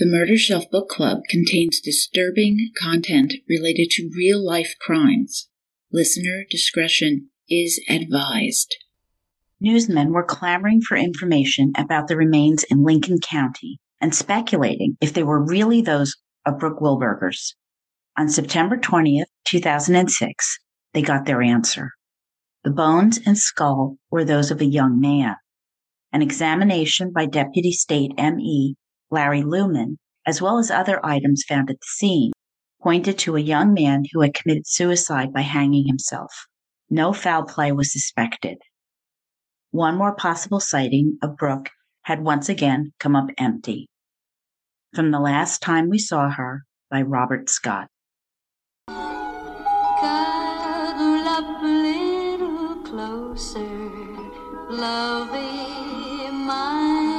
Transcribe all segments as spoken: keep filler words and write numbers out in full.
The Murder Shelf Book Club contains disturbing content related to real-life crimes. Listener discretion is advised. Newsmen were clamoring for information about the remains in Lincoln County and speculating if they were really those of Brooke Wilberger's. On September twentieth, two thousand six, they got their answer. The bones and skull were those of a young man. An examination by Deputy State M E Larry Luman, as well as other items found at the scene, pointed to a young man who had committed suicide by hanging himself. No foul play was suspected. One more possible sighting of Brooke had once again come up empty. From the last time we saw her, by Robert Scott. Cuddle up a little closer, lovey mine.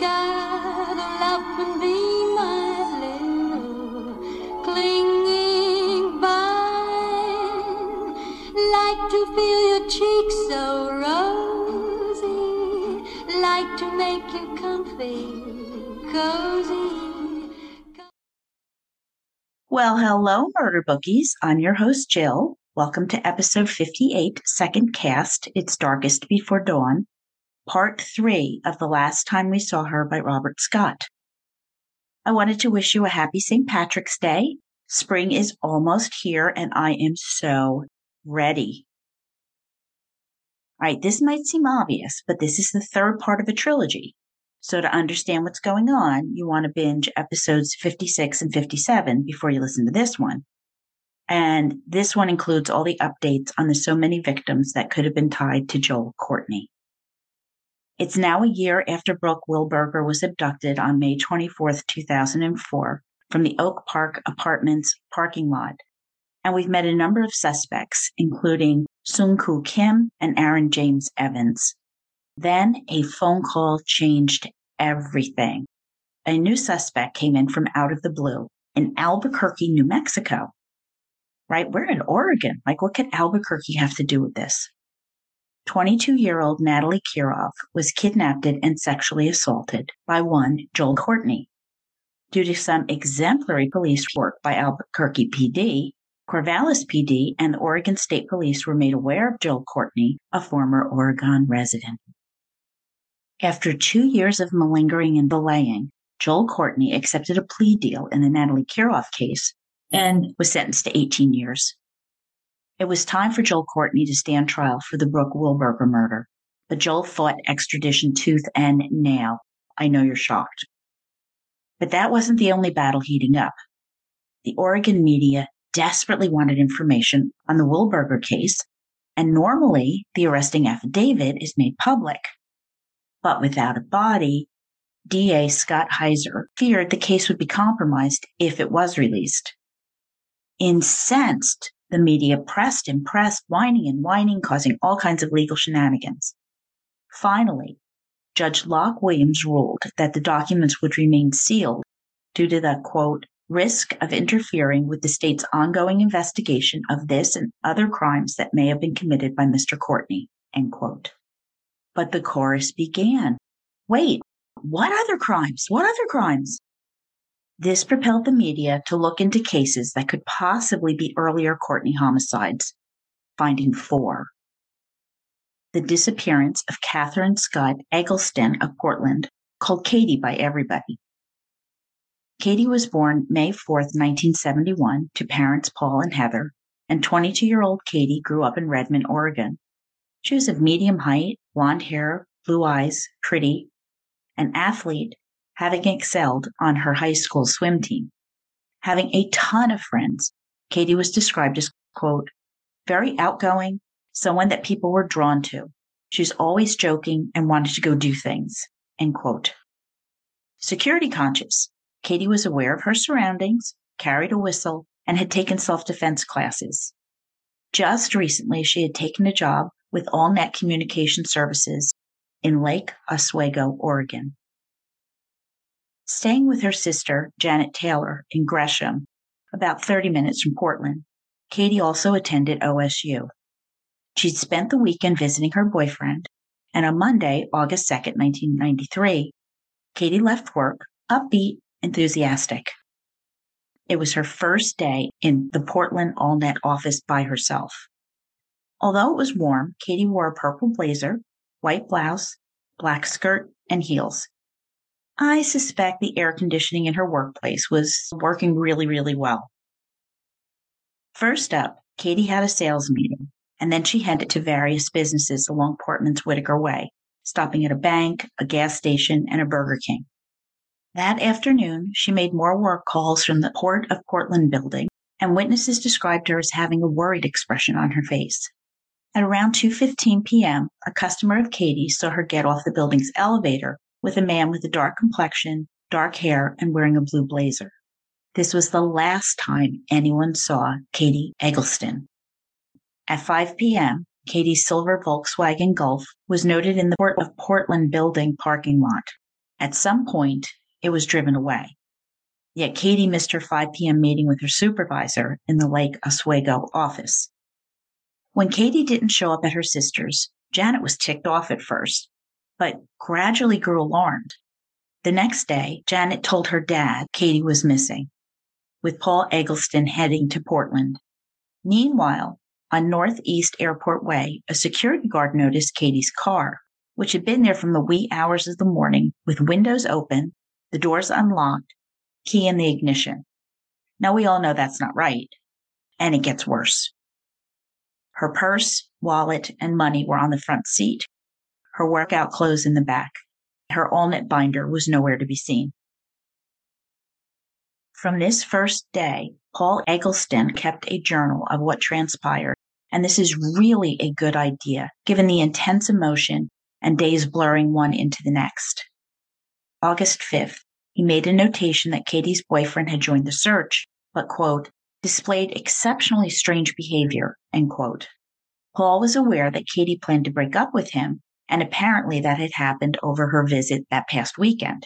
Cuddle up and be my little clinging vine. Like to feel your cheeks so rosy, like to make you comfy, cozy. Well, hello, Murder Bookies. I'm your host, Jill. Welcome to episode fifty-eight, second cast, It's Darkest Before Dawn, part three of The Last Time We Saw Her by Robert Scott. I wanted to wish you a happy Saint Patrick's Day. Spring is almost here, and I am so ready. All right, this might seem obvious, but this is the third part of a trilogy. So to understand what's going on, you want to binge episodes fifty-six and fifty-seven before you listen to this one. And this one includes all the updates on the so many victims that could have been tied to Joel Courtney. It's now a year after Brooke Wilberger was abducted on May twenty-fourth, two thousand four, from the Oak Park Apartments parking lot. And we've met a number of suspects, including Soon Koo Kim and Aaron James Evans. Then a phone call changed everything. A new suspect came in from out of the blue in Albuquerque, New Mexico. Right? We're in Oregon. Like, what could Albuquerque have to do with this? twenty-two-year-old Natalie Kirov was kidnapped and sexually assaulted by one Joel Courtney. Due to some exemplary police work by Albuquerque P D, Corvallis P D and the Oregon State Police were made aware of Joel Courtney, a former Oregon resident. After two years of malingering and delaying, Joel Courtney accepted a plea deal in the Natalie Kirov case and was sentenced to eighteen years. It was time for Joel Courtney to stand trial for the Brooke Wilberger murder, but Joel fought extradition tooth and nail. I know you're shocked. But that wasn't the only battle heating up. The Oregon media desperately wanted information on the Wilberger case, and normally the arresting affidavit is made public. But without a body, D A Scott Heiser feared the case would be compromised if it was released. Incensed, the media pressed and pressed, whining and whining, causing all kinds of legal shenanigans. Finally, Judge Locke Williams ruled that the documents would remain sealed due to the, quote, risk of interfering with the state's ongoing investigation of this and other crimes that may have been committed by Mister Courtney, end quote. But the chorus began. Wait, what other crimes? What other crimes? This propelled the media to look into cases that could possibly be earlier Courtney homicides, finding four. The disappearance of Catherine Scott Eggleston of Portland, called Katie by everybody. Katie was born May fourth, nineteen seventy-one, to parents Paul and Heather, and twenty-two-year-old Katie grew up in Redmond, Oregon. She was of medium height, blonde hair, blue eyes, pretty, an athlete, having excelled on her high school swim team. Having a ton of friends, Katie was described as, quote, very outgoing, someone that people were drawn to. She's always joking and wanted to go do things, end quote. Security conscious, Katie was aware of her surroundings, carried a whistle, and had taken self-defense classes. Just recently, she had taken a job with All Net Communication Services in Lake Oswego, Oregon. Staying with her sister, Janet Taylor, in Gresham, about thirty minutes from Portland, Katie also attended O S U. She'd spent the weekend visiting her boyfriend, and on Monday, August second, nineteen ninety-three, Katie left work, upbeat, enthusiastic. It was her first day in the Portland All Net office by herself. Although it was warm, Katie wore a purple blazer, white blouse, black skirt, and heels. I suspect the air conditioning in her workplace was working really, really well. First up, Katie had a sales meeting, and then she headed to various businesses along Portland's Whitaker Way, stopping at a bank, a gas station, and a Burger King. That afternoon, she made more work calls from the Port of Portland building, and witnesses described her as having a worried expression on her face. At around two fifteen p.m., a customer of Katie's saw her get off the building's elevator with a man with a dark complexion, dark hair, and wearing a blue blazer. This was the last time anyone saw Katie Eggleston. At five p.m., Katie's silver Volkswagen Golf was noted in the Port of Portland building parking lot. At some point, it was driven away. Yet Katie missed her five p.m. meeting with her supervisor in the Lake Oswego office. When Katie didn't show up at her sister's, Janet was ticked off at first, but gradually grew alarmed. The next day, Janet told her dad Katie was missing, with Paul Eggleston heading to Portland. Meanwhile, on Northeast Airport Way, a security guard noticed Katie's car, which had been there from the wee hours of the morning with windows open, the doors unlocked, key in the ignition. Now we all know that's not right, and it gets worse. Her purse, wallet, and money were on the front seat, her workout clothes in the back. Her all-knit binder was nowhere to be seen. From this first day, Paul Eggleston kept a journal of what transpired, and this is really a good idea, given the intense emotion and days blurring one into the next. August fifth, he made a notation that Katie's boyfriend had joined the search, but, quote, displayed exceptionally strange behavior, end quote. Paul was aware that Katie planned to break up with him, and apparently that had happened over her visit that past weekend.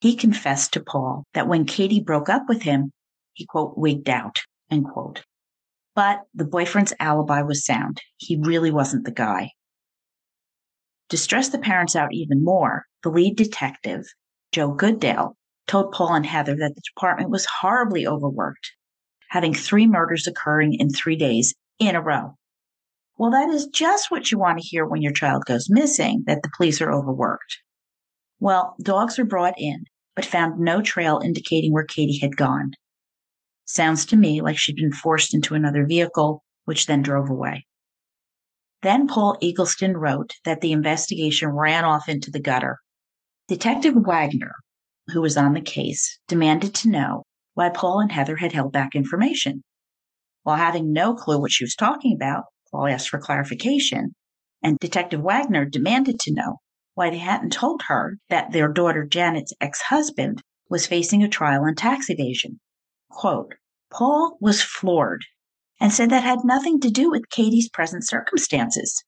He confessed to Paul that when Katie broke up with him, he, quote, wigged out, end quote. But the boyfriend's alibi was sound. He really wasn't the guy. To stress the parents out even more, the lead detective, Joe Goodale, told Paul and Heather that the department was horribly overworked, having three murders occurring in three days in a row. Well, that is just what you want to hear when your child goes missing, that the police are overworked. Well, dogs were brought in, but found no trail indicating where Katie had gone. Sounds to me like she'd been forced into another vehicle, which then drove away. Then Paul Eggleston wrote that the investigation ran off into the gutter. Detective Wagner, who was on the case, demanded to know why Paul and Heather had held back information. While having no clue what she was talking about, Paul asked for clarification, and Detective Wagner demanded to know why they hadn't told her that their daughter Janet's ex-husband was facing a trial on tax evasion. Quote, Paul was floored and said that had nothing to do with Katie's present circumstances.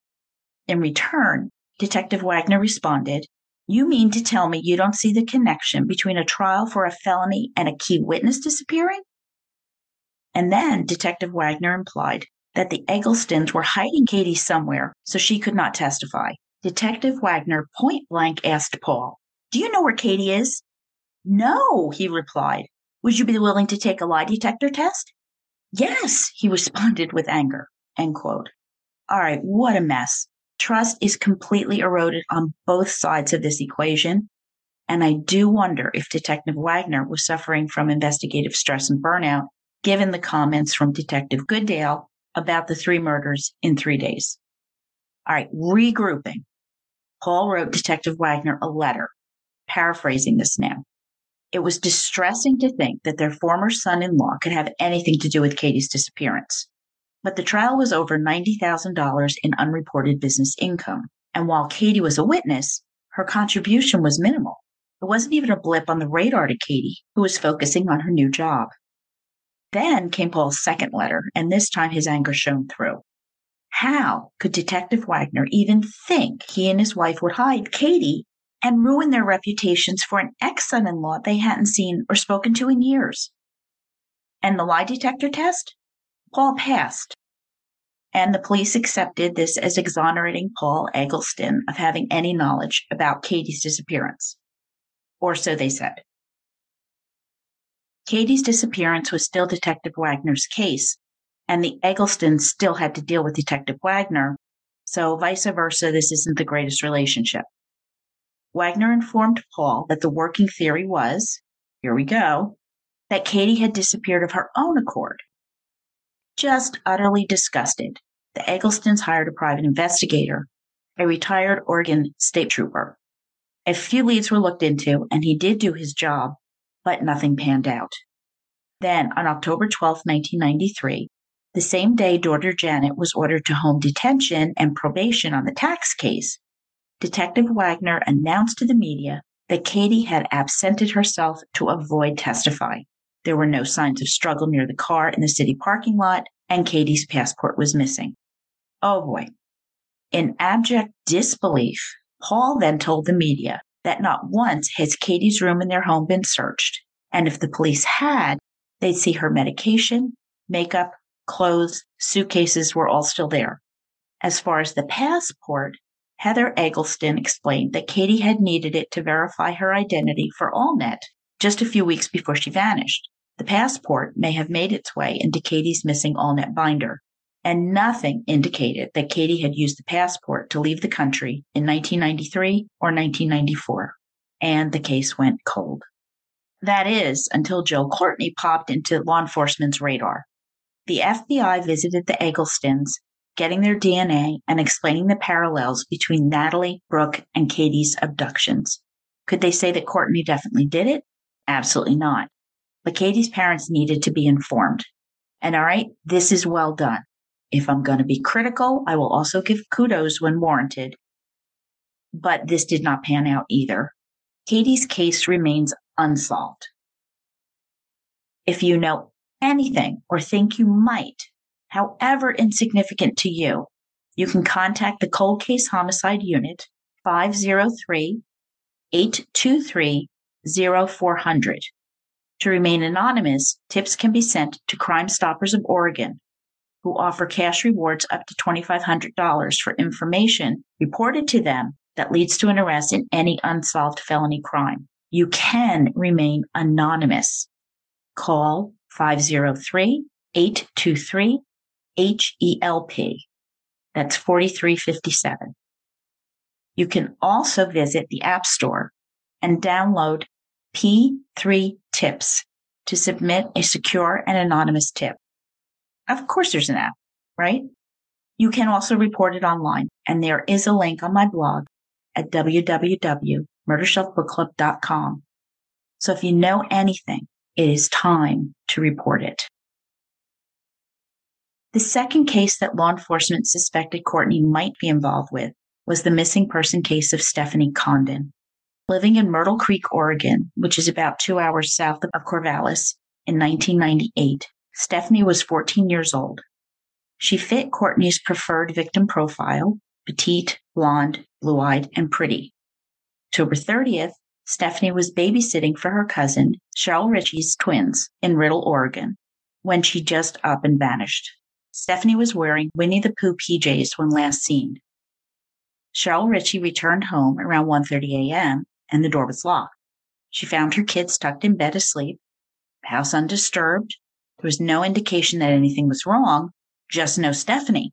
In return, Detective Wagner responded, you mean to tell me you don't see the connection between a trial for a felony and a key witness disappearing? And then Detective Wagner implied that the Egglestons were hiding Katie somewhere, so she could not testify. Detective Wagner point blank asked Paul, do you know where Katie is? No, he replied. Would you be willing to take a lie detector test? Yes, he responded with anger, end quote. All right, what a mess. Trust is completely eroded on both sides of this equation, and I do wonder if Detective Wagner was suffering from investigative stress and burnout, given the comments from Detective Goodale about the three murders in three days. All right, regrouping. Paul wrote Detective Wagner a letter, paraphrasing this now. It was distressing to think that their former son-in-law could have anything to do with Katie's disappearance. But the trial was over ninety thousand dollars in unreported business income. And while Katie was a witness, her contribution was minimal. It wasn't even a blip on the radar to Katie, who was focusing on her new job. Then came Paul's second letter, and this time his anger shone through. How could Detective Wagner even think he and his wife would hide Katie and ruin their reputations for an ex-son-in-law they hadn't seen or spoken to in years? And the lie detector test? Paul passed, and the police accepted this as exonerating Paul Eggleston of having any knowledge about Katie's disappearance. or so they said. Katie's disappearance was still Detective Wagner's case, and the Egglestons still had to deal with Detective Wagner, so vice versa, this isn't the greatest relationship. Wagner informed Paul that the working theory was, here we go, that Katie had disappeared of her own accord. Just utterly disgusted, the Egglestons hired a private investigator, a retired Oregon State trooper. A few leads were looked into, and he did do his job, but nothing panned out. Then, on October twelfth, nineteen ninety-three, the same day daughter Janet was ordered to home detention and probation on the tax case, Detective Wagner announced to the media that Katie had absented herself to avoid testifying. There were no signs of struggle near the car in the city parking lot, and Katie's passport was missing. Oh boy. In abject disbelief, Paul then told the media that not once has Katie's room in their home been searched, and if the police had, they'd see her medication, makeup, clothes, suitcases were all still there. As far as the passport, Heather Eggleston explained that Katie had needed it to verify her identity for AllNet just a few weeks before she vanished. The passport may have made its way into Katie's missing AllNet binder, and nothing indicated that Katie had used the passport to leave the country in nineteen ninety-three or nineteen ninety-four, and the case went cold. That is, until Joel Courtney popped into law enforcement's radar. The F B I visited the Egglestons, getting their D N A and explaining the parallels between Natalie, Brooke, and Katie's abductions. Could they say that Courtney definitely did it? Absolutely not. But Katie's parents needed to be informed. And all right, this is well done. If I'm going to be critical, I will also give kudos when warranted. But this did not pan out either. Katie's case remains unsolved. If you know anything or think you might, however insignificant to you, you can contact the Cold Case Homicide Unit five oh three, eight two three, oh four hundred. To remain anonymous, tips can be sent to Crime Stoppers of Oregon, who offer cash rewards up to twenty-five hundred dollars for information reported to them that leads to an arrest in any unsolved felony crime. You can remain anonymous. Call five oh three, eight two three, H E L P. That's forty-three fifty-seven. You can also visit the App Store and download P three Tips to submit a secure and anonymous tip. Of course there's an app, right? You can also report it online, and there is a link on my blog at w w w dot murder shelf book club dot com. So if you know anything, it is time to report it. The second case that law enforcement suspected Courtney might be involved with was the missing person case of Stephanie Condon. Living in Myrtle Creek, Oregon, which is about two hours south of Corvallis, in nineteen ninety-eight, Stephanie was fourteen years old. She fit Courtney's preferred victim profile, petite, blonde, blue-eyed, and pretty. October thirtieth, Stephanie was babysitting for her cousin, Cheryl Ritchie's twins, in Riddle, Oregon, when she just up and vanished. Stephanie was wearing Winnie the Pooh P Js when last seen. Cheryl Ritchie returned home around one thirty a m, and the door was locked. She found her kids tucked in bed asleep, house undisturbed. There was no indication that anything was wrong, just no Stephanie,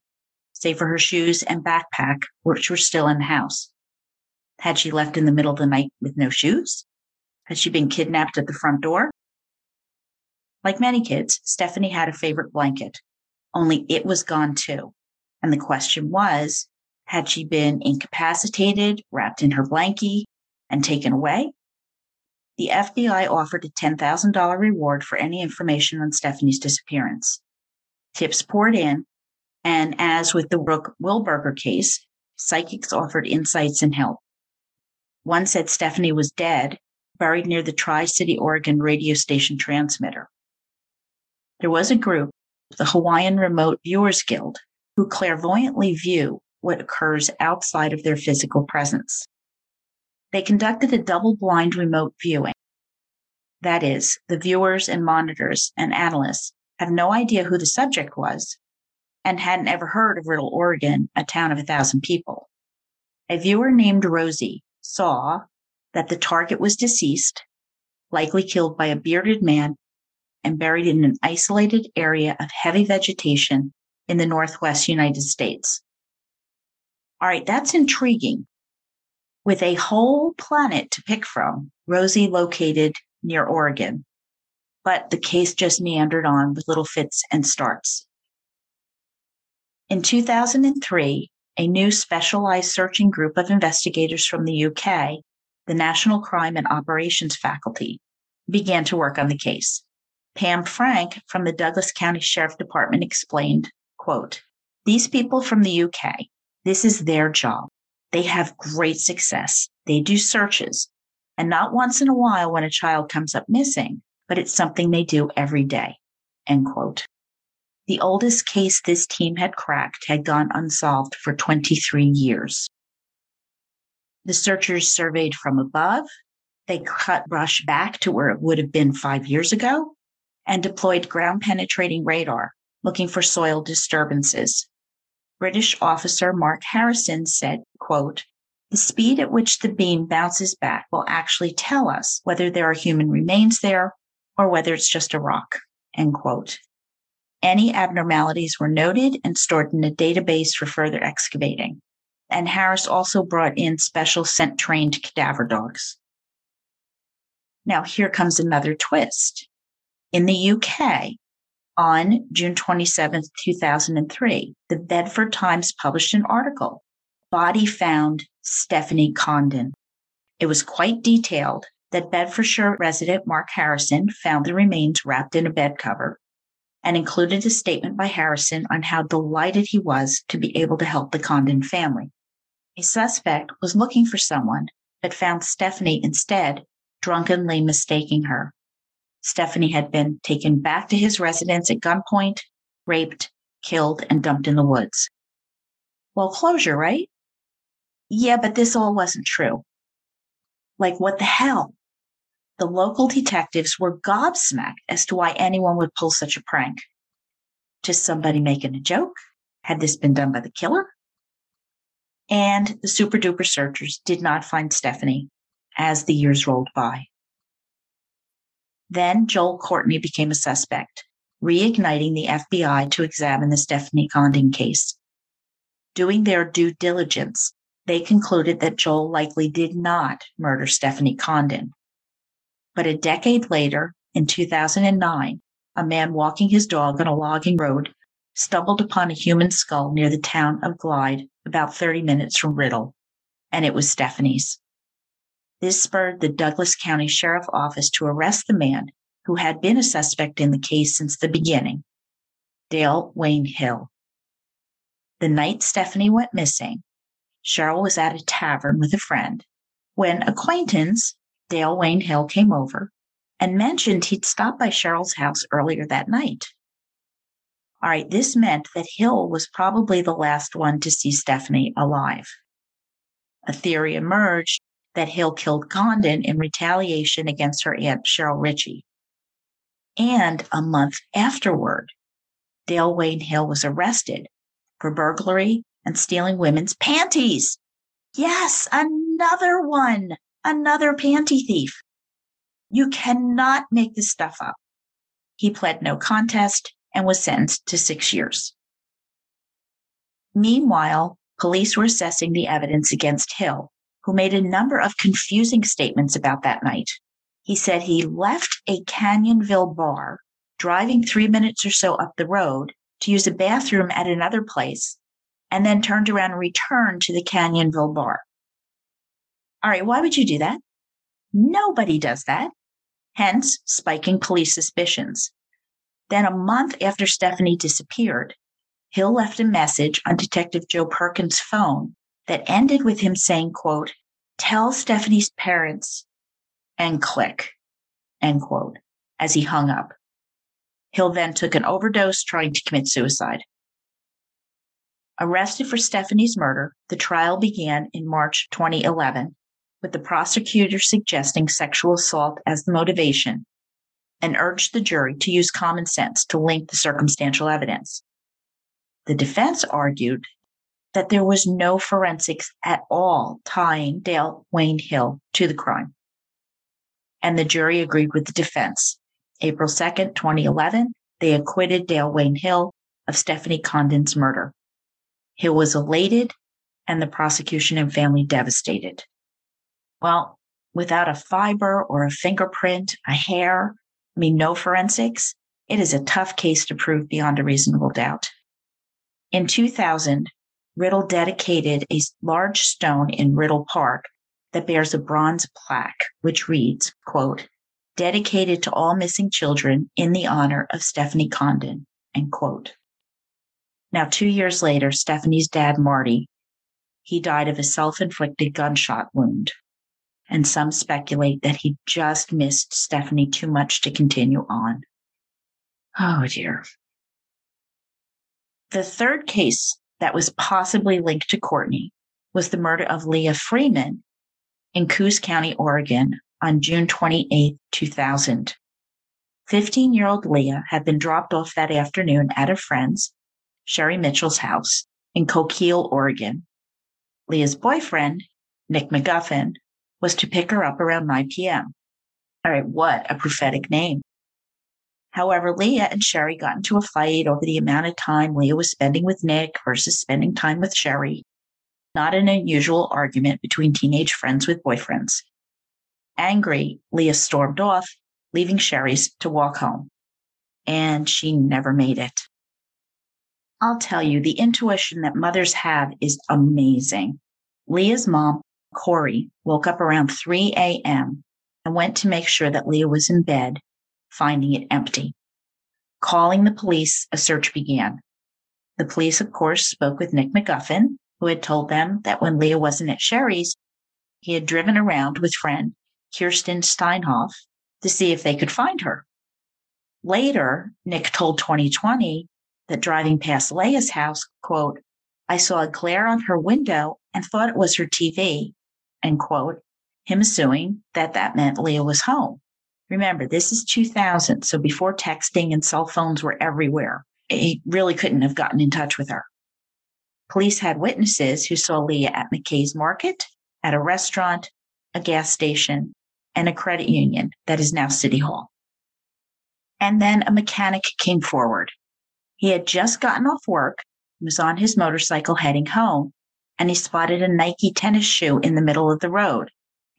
save for her shoes and backpack, which were still in the house. Had she left in the middle of the night with no shoes? Had she been kidnapped at the front door? Like many kids, Stephanie had a favorite blanket, only it was gone too. And the question was, had she been incapacitated, wrapped in her blankie, and taken away? The F B I offered a ten thousand dollars reward for any information on Stephanie's disappearance. Tips poured in, and as with the Brooke Wilberger case, psychics offered insights and help. One said Stephanie was dead, buried near the Tri-City, Oregon radio station transmitter. There was a group, the Hawaiian Remote Viewers Guild, who clairvoyantly view what occurs outside of their physical presence. They conducted a double-blind remote viewing. That is, the viewers and monitors and analysts have no idea who the subject was and hadn't ever heard of Riddle, Oregon, a town of a thousand people. A viewer named Rosie saw that the target was deceased, likely killed by a bearded man, and buried in an isolated area of heavy vegetation in the Northwest United States. All right, that's intriguing. With a whole planet to pick from, Rosie located near Oregon. But the case just meandered on with little fits and starts. In two thousand three, a new specialized searching group of investigators from the U K, the National Crime and Operations Faculty, began to work on the case. Pam Frank from the Douglas County Sheriff Department explained, quote, "These people from the U K, this is their job. They have great success. They do searches. And not once in a while when a child comes up missing, but it's something they do every day," end quote. The oldest case this team had cracked had gone unsolved for twenty-three years. The searchers surveyed from above, they cut brush back to where it would have been five years ago, and deployed ground-penetrating radar, looking for soil disturbances. British officer Mark Harrison said, quote, "The speed at which the beam bounces back will actually tell us whether there are human remains there or whether it's just a rock," end quote. Any abnormalities were noted and stored in a database for further excavating. And Harris also brought in special scent-trained cadaver dogs. Now, here comes another twist. In the U K, on June twenty-seventh, two thousand three, the Bedford Times published an article, "Body Found, Stephanie Condon." It was quite detailed that Bedfordshire resident Mark Harrison found the remains wrapped in a bed cover, and included a statement by Harrison on how delighted he was to be able to help the Condon family. A suspect was looking for someone, but found Stephanie instead, drunkenly mistaking her. Stephanie had been taken back to his residence at gunpoint, raped, killed, and dumped in the woods. Well, closure, right? Yeah, but this all wasn't true. Like, what the hell? The local detectives were gobsmacked as to why anyone would pull such a prank. Just somebody making a joke? Had this been done by the killer? And the super-duper searchers did not find Stephanie as the years rolled by. Then Joel Courtney became a suspect, reigniting the F B I to examine the Stephanie Condon case. Doing their due diligence, they concluded that Joel likely did not murder Stephanie Condon. But a decade later, in two thousand nine, a man walking his dog on a logging road stumbled upon a human skull near the town of Glide, about thirty minutes from Riddle, and it was Stephanie's. This spurred the Douglas County Sheriff's Office to arrest the man who had been a suspect in the case since the beginning, Dale Wayne Hill. The night Stephanie went missing, Cheryl was at a tavern with a friend when acquaintance Dale Wayne Hill came over and mentioned he'd stopped by Cheryl's house earlier that night. All right, this meant that Hill was probably the last one to see Stephanie alive. A theory emerged that Hill killed Condon in retaliation against her aunt Cheryl Ritchie. And a month afterward, Dale Wayne Hill was arrested for burglary and stealing women's panties. Yes, another one. Another panty thief. You cannot make this stuff up. He pled no contest and was sentenced to six years. Meanwhile, police were assessing the evidence against Hill, who made a number of confusing statements about that night. He said he left a Canyonville bar, driving three minutes or so up the road to use a bathroom at another place, and then turned around and returned to the Canyonville bar. All right, why would you do that? Nobody does that. Hence, spiking police suspicions. Then a month after Stephanie disappeared, Hill left a message on Detective Joe Perkins' phone that ended with him saying, quote, "Tell Stephanie's parents," and click, end quote, as he hung up. Hill then took an overdose trying to commit suicide. Arrested for Stephanie's murder, the trial began in March twenty eleven. With the prosecutor suggesting sexual assault as the motivation and urged the jury to use common sense to link the circumstantial evidence. The defense argued that there was no forensics at all tying Dale Wayne Hill to the crime. And the jury agreed with the defense. April second, twenty eleven, they acquitted Dale Wayne Hill of Stephanie Condon's murder. Hill was elated, and the prosecution and family devastated. Well, without a fiber or a fingerprint, a hair, I mean, no forensics, it is a tough case to prove beyond a reasonable doubt. In two thousand, Riddle dedicated a large stone in Riddle Park that bears a bronze plaque, which reads, quote, dedicated to all missing children in the honor of Stephanie Condon, end quote. Now, two years later, Stephanie's dad, Marty, he died of a self-inflicted gunshot wound. And some speculate that he just missed Stephanie too much to continue on. Oh, dear. The third case that was possibly linked to Courtney was the murder of Leah Freeman in Coos County, Oregon, on June twenty-eighth, two thousand. fifteen-year-old Leah had been dropped off that afternoon at her friend's, Sherry Mitchell's house in Coquille, Oregon. Leah's boyfriend, Nick McGuffin, was to pick her up around nine p.m. All right, what a prophetic name. However, Leah and Sherry got into a fight over the amount of time Leah was spending with Nick versus spending time with Sherry. Not an unusual argument between teenage friends with boyfriends. Angry, Leah stormed off, leaving Sherry's to walk home. And she never made it. I'll tell you, the intuition that mothers have is amazing. Leah's mom, Corey, woke up around three a.m. and went to make sure that Leah was in bed, finding it empty. Calling the police, a search began. The police, of course, spoke with Nick McGuffin, who had told them that when Leah wasn't at Sherry's, he had driven around with friend Kirsten Steinhoff to see if they could find her. Later, Nick told twenty twenty that driving past Leah's house, quote, I saw a glare on her window and thought it was her T V, end quote, him assuming that that meant Leah was home. Remember, this is two thousand, so before texting and cell phones were everywhere, he really couldn't have gotten in touch with her. Police had witnesses who saw Leah at McKay's Market, at a restaurant, a gas station, and a credit union that is now City Hall. And then a mechanic came forward. He had just gotten off work, was on his motorcycle heading home, and he spotted a Nike tennis shoe in the middle of the road.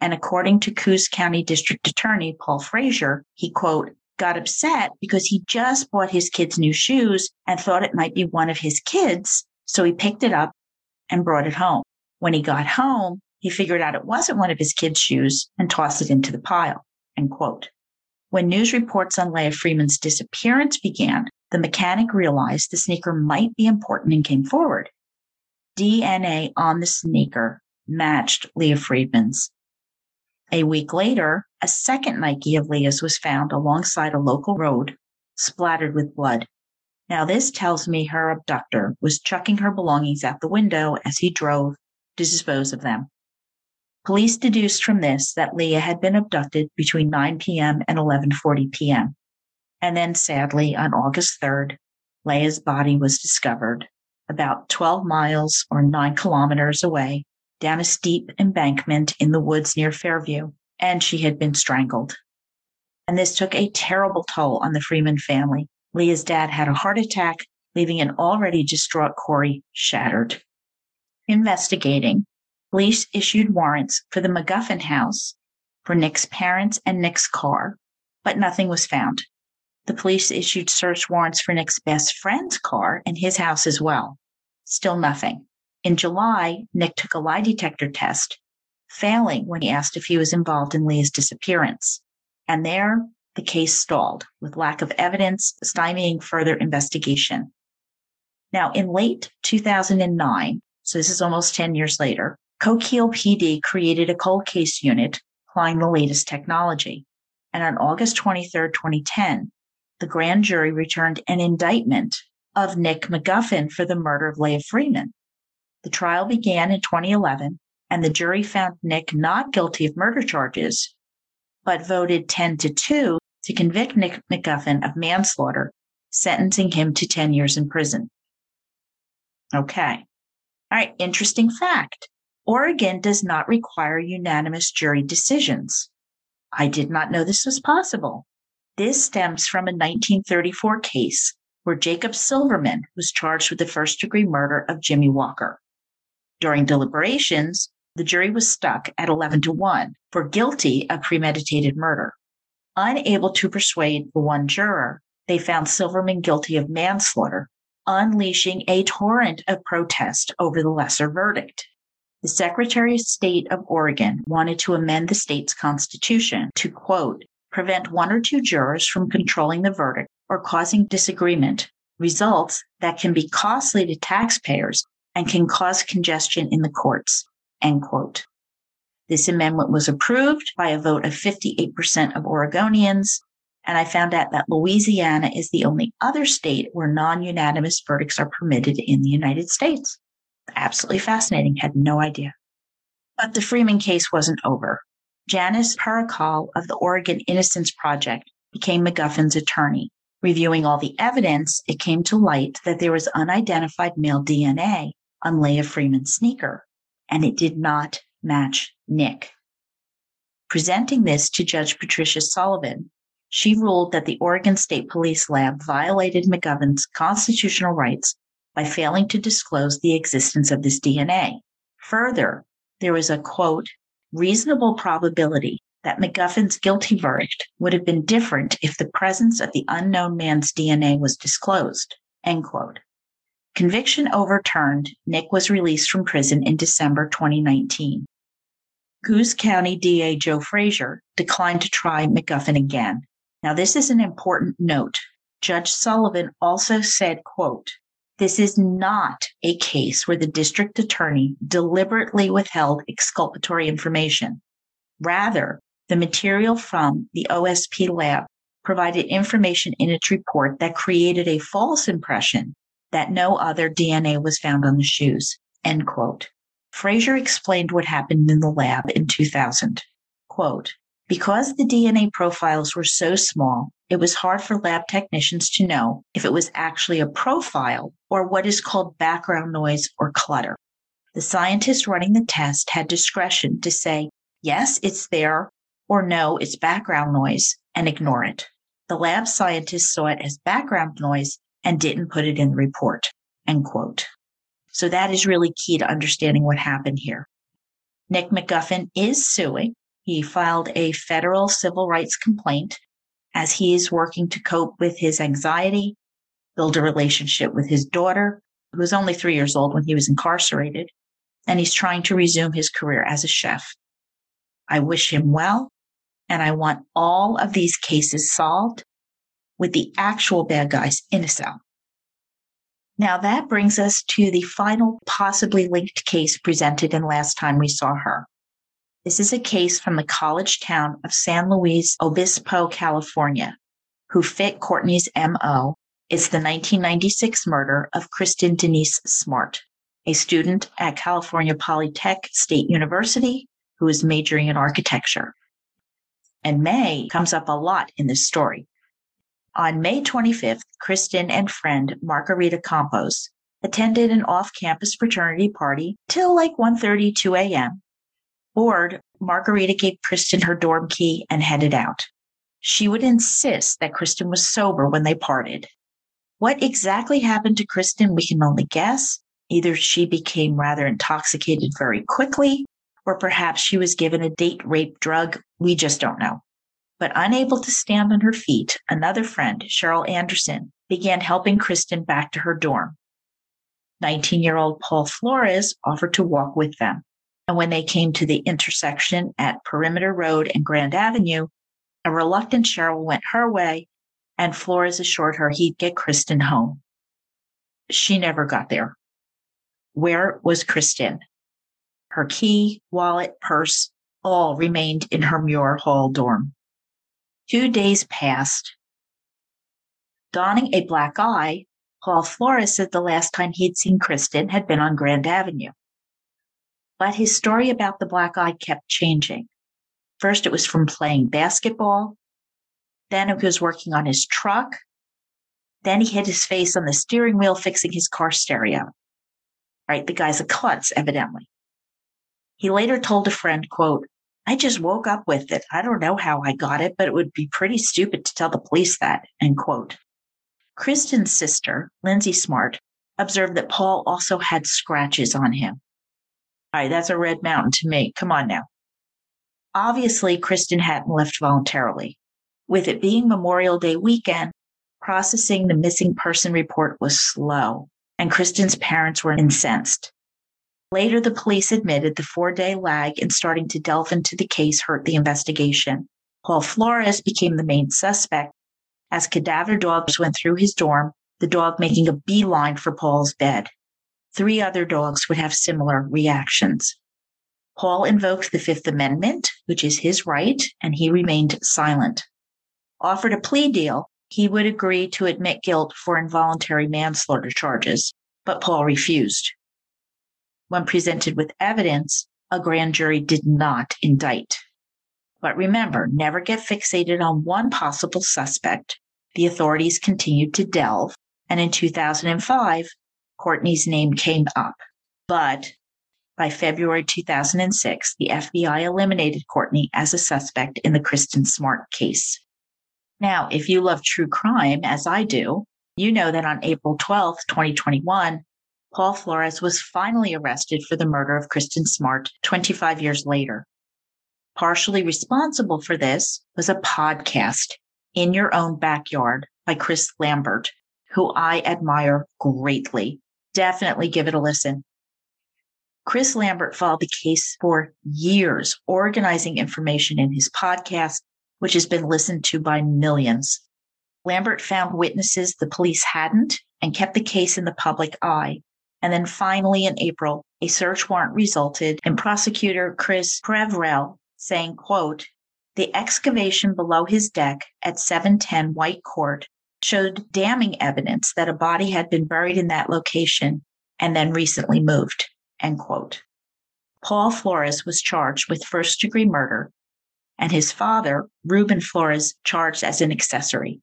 And according to Coos County District Attorney Paul Frazier, he, quote, got upset because he just bought his kids new shoes and thought it might be one of his kids. So he picked it up and brought it home. When he got home, he figured out it wasn't one of his kids' shoes and tossed it into the pile, end quote. When news reports on Leah Freeman's disappearance began, the mechanic realized the sneaker might be important and came forward. D N A on the sneaker matched Leah Freeman's. A week later, a second Nike of Leah's was found alongside a local road, splattered with blood. Now, this tells me her abductor was chucking her belongings out the window as he drove to dispose of them. Police deduced from this that Leah had been abducted between nine p.m. and eleven forty p.m. And then, sadly, on August third, Leah's body was discovered about twelve miles or nine kilometers away down a steep embankment in the woods near Fairview, and she had been strangled. And this took a terrible toll on the Freeman family. Leah's dad had a heart attack, leaving an already distraught Corey shattered. Investigating, police issued warrants for the McGuffin house, for Nick's parents and Nick's car, but nothing was found. The police issued search warrants for Nick's best friend's car and his house as well. Still nothing. In July, Nick took a lie detector test, failing when he asked if he was involved in Leah's disappearance. And there, the case stalled, with lack of evidence stymieing further investigation. Now, in late two thousand nine, so this is almost ten years later, Coquille P D created a cold case unit applying the latest technology. And on August twenty-third, twenty ten, the grand jury returned an indictment of Nick McGuffin for the murder of Leah Freeman. The trial began in twenty eleven, and the jury found Nick not guilty of murder charges, but voted ten to two to convict Nick McGuffin of manslaughter, sentencing him to ten years in prison. Okay, All right, interesting fact. Oregon does not require unanimous jury decisions. I did not know this was possible. This stems from a nineteen thirty-four case where Jacob Silverman was charged with the first-degree murder of Jimmy Walker. During deliberations, the jury was stuck at eleven to one for guilty of premeditated murder. Unable to persuade the one juror, they found Silverman guilty of manslaughter, unleashing a torrent of protest over the lesser verdict. The Secretary of State of Oregon wanted to amend the state's constitution to, quote, prevent one or two jurors from controlling the verdict or causing disagreement, results that can be costly to taxpayers and can cause congestion in the courts, end quote. This amendment was approved by a vote of fifty-eight percent of Oregonians, and I found out that Louisiana is the only other state where non-unanimous verdicts are permitted in the United States. Absolutely fascinating. Had no idea. But the Freeman case wasn't over. Janice Pericol of the Oregon Innocence Project became McGuffin's attorney. Reviewing all the evidence, it came to light that there was unidentified male D N A on Leah Freeman's sneaker, and it did not match Nick. Presenting this to Judge Patricia Sullivan, she ruled that the Oregon State Police Lab violated McGuffin's constitutional rights by failing to disclose the existence of this D N A. Further, there was a, quote, reasonable probability that McGuffin's guilty verdict would have been different if the presence of the unknown man's D N A was disclosed, end quote. Conviction overturned, Nick was released from prison in December twenty nineteen. Coos County D A Joe Frazier declined to try McGuffin again. Now, this is an important note. Judge Sullivan also said, quote, this is not a case where the district attorney deliberately withheld exculpatory information. Rather, the material from the O S P lab provided information in its report that created a false impression that no other D N A was found on the shoes, end quote. Frazier explained what happened in the lab in two thousand. Quote, because the D N A profiles were so small, it was hard for lab technicians to know if it was actually a profile or what is called background noise or clutter. The scientist running the test had discretion to say, yes, it's there, or no, it's background noise, and ignore it. The lab scientist saw it as background noise and didn't put it in the report, end quote. So that is really key to understanding what happened here. Nick McGuffin is suing. He filed a federal civil rights complaint as he is working to cope with his anxiety, build a relationship with his daughter, who was only three years old when he was incarcerated, and he's trying to resume his career as a chef. I wish him well, and I want all of these cases solved with the actual bad guys in a cell. Now that brings us to the final possibly linked case presented in Last Time We Saw Her. This is a case from the college town of San Luis Obispo, California, who fit Courtney's M O. It's the nineteen ninety-six murder of Kristen Denise Smart, a student at California Polytech State University who is majoring in architecture. And May comes up a lot in this story. On May twenty-fifth, Kristen and friend Margarita Campos attended an off-campus fraternity party till like one thirty, two a.m. Bored, Margarita gave Kristen her dorm key and headed out. She would insist that Kristen was sober when they parted. What exactly happened to Kristen, we can only guess. Either she became rather intoxicated very quickly, or perhaps she was given a date rape drug. We just don't know. But unable to stand on her feet, another friend, Cheryl Anderson, began helping Kristen back to her dorm. nineteen-year-old Paul Flores offered to walk with them. And when they came to the intersection at Perimeter Road and Grand Avenue, a reluctant Cheryl went her way, and Flores assured her he'd get Kristen home. She never got there. Where was Kristen? Her key, wallet, purse, all remained in her Muir Hall dorm. Two days passed. Donning a black eye, Paul Flores said the last time he'd seen Kristen had been on Grand Avenue. But his story about the black eye kept changing. First, it was from playing basketball. Then it was working on his truck. Then he hit his face on the steering wheel fixing his car stereo. right? The guy's a klutz, evidently. He later told a friend, quote, I just woke up with it. I don't know how I got it, but it would be pretty stupid to tell the police that, end quote. Kristen's sister, Lindsay Smart, observed that Paul also had scratches on him. All right, that's a red mountain to me. Come on now. Obviously, Kristen hadn't left voluntarily. With it being Memorial Day weekend, processing the missing person report was slow, and Kristen's parents were incensed. Later, the police admitted the four-day lag in starting to delve into the case hurt the investigation. Paul Flores became the main suspect as cadaver dogs went through his dorm, the dog making a beeline for Paul's bed. Three other dogs would have similar reactions. Paul invoked the Fifth Amendment, which is his right, and he remained silent. Offered a plea deal, he would agree to admit guilt for involuntary manslaughter charges, but Paul refused. When presented with evidence, a grand jury did not indict. But remember, never get fixated on one possible suspect. The authorities continued to delve, and in two thousand five, Courtney's name came up. But by February two thousand six, the F B I eliminated Courtney as a suspect in the Kristen Smart case. Now, if you love true crime, as I do, you know that on April twelfth, twenty twenty-one, Paul Flores was finally arrested for the murder of Kristen Smart twenty-five years later. Partially responsible for this was a podcast, In Your Own Backyard, by Chris Lambert, who I admire greatly. Definitely give it a listen. Chris Lambert followed the case for years, organizing information in his podcast, which has been listened to by millions. Lambert found witnesses the police hadn't and kept the case in the public eye. And then finally in April, a search warrant resulted in prosecutor Chris Prevrell saying, quote, the excavation below his deck at seven ten White Court showed damning evidence that a body had been buried in that location and then recently moved, end quote. Paul Flores was charged with first-degree murder, and his father, Ruben Flores, charged as an accessory.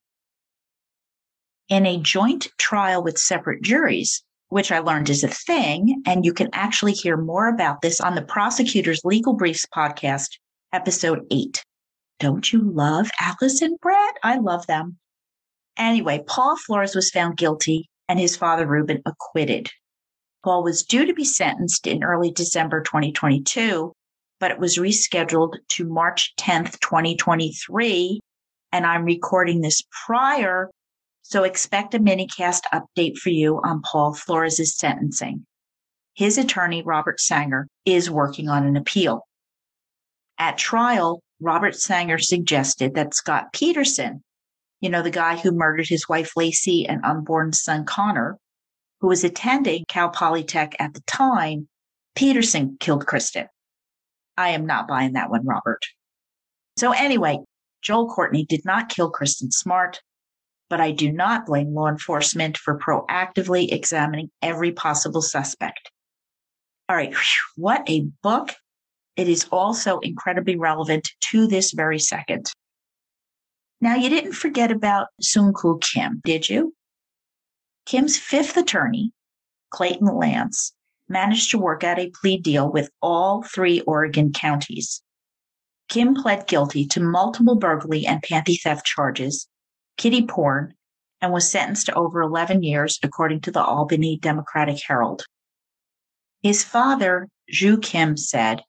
In a joint trial with separate juries, which I learned is a thing, and you can actually hear more about this on the Prosecutor's Legal Briefs podcast, episode eight. Don't you love Alice and Brett? I love them. Anyway, Paul Flores was found guilty and his father, Ruben, acquitted. Paul was due to be sentenced in early December twenty twenty-two, but it was rescheduled to March tenth, twenty twenty-three, and I'm recording this prior, so expect a minicast update for you on Paul Flores' sentencing. His attorney, Robert Sanger, is working on an appeal. At trial, Robert Sanger suggested that Scott Peterson, you know, the guy who murdered his wife Lacey and unborn son Connor, who was attending Cal Polytech at the time, Peterson killed Kristen. I am not buying that one, Robert. So anyway, Joel Courtney did not kill Kristen Smart, but I do not blame law enforcement for proactively examining every possible suspect. All right, what a book. It is also incredibly relevant to this very second. Now, you didn't forget about Soon Koo Kim, did you? Kim's fifth attorney, Clayton Lance, managed to work out a plea deal with all three Oregon counties. Kim pled guilty to multiple burglary and panty theft charges, kiddie porn, and was sentenced to over eleven years, according to the Albany Democratic Herald. His father, Joo Kim, said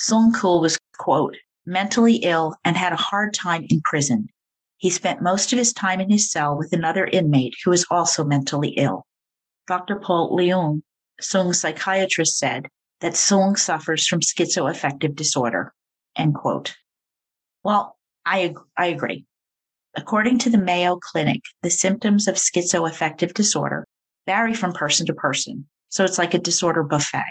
Soon Koo was, quote, mentally ill and had a hard time in prison. He spent most of his time in his cell with another inmate who was also mentally ill. Doctor Paul Leung, Soong's psychiatrist, said that Soong suffers from schizoaffective disorder, end quote. Well, I, I agree. According to the Mayo Clinic, the symptoms of schizoaffective disorder vary from person to person, so it's like a disorder buffet.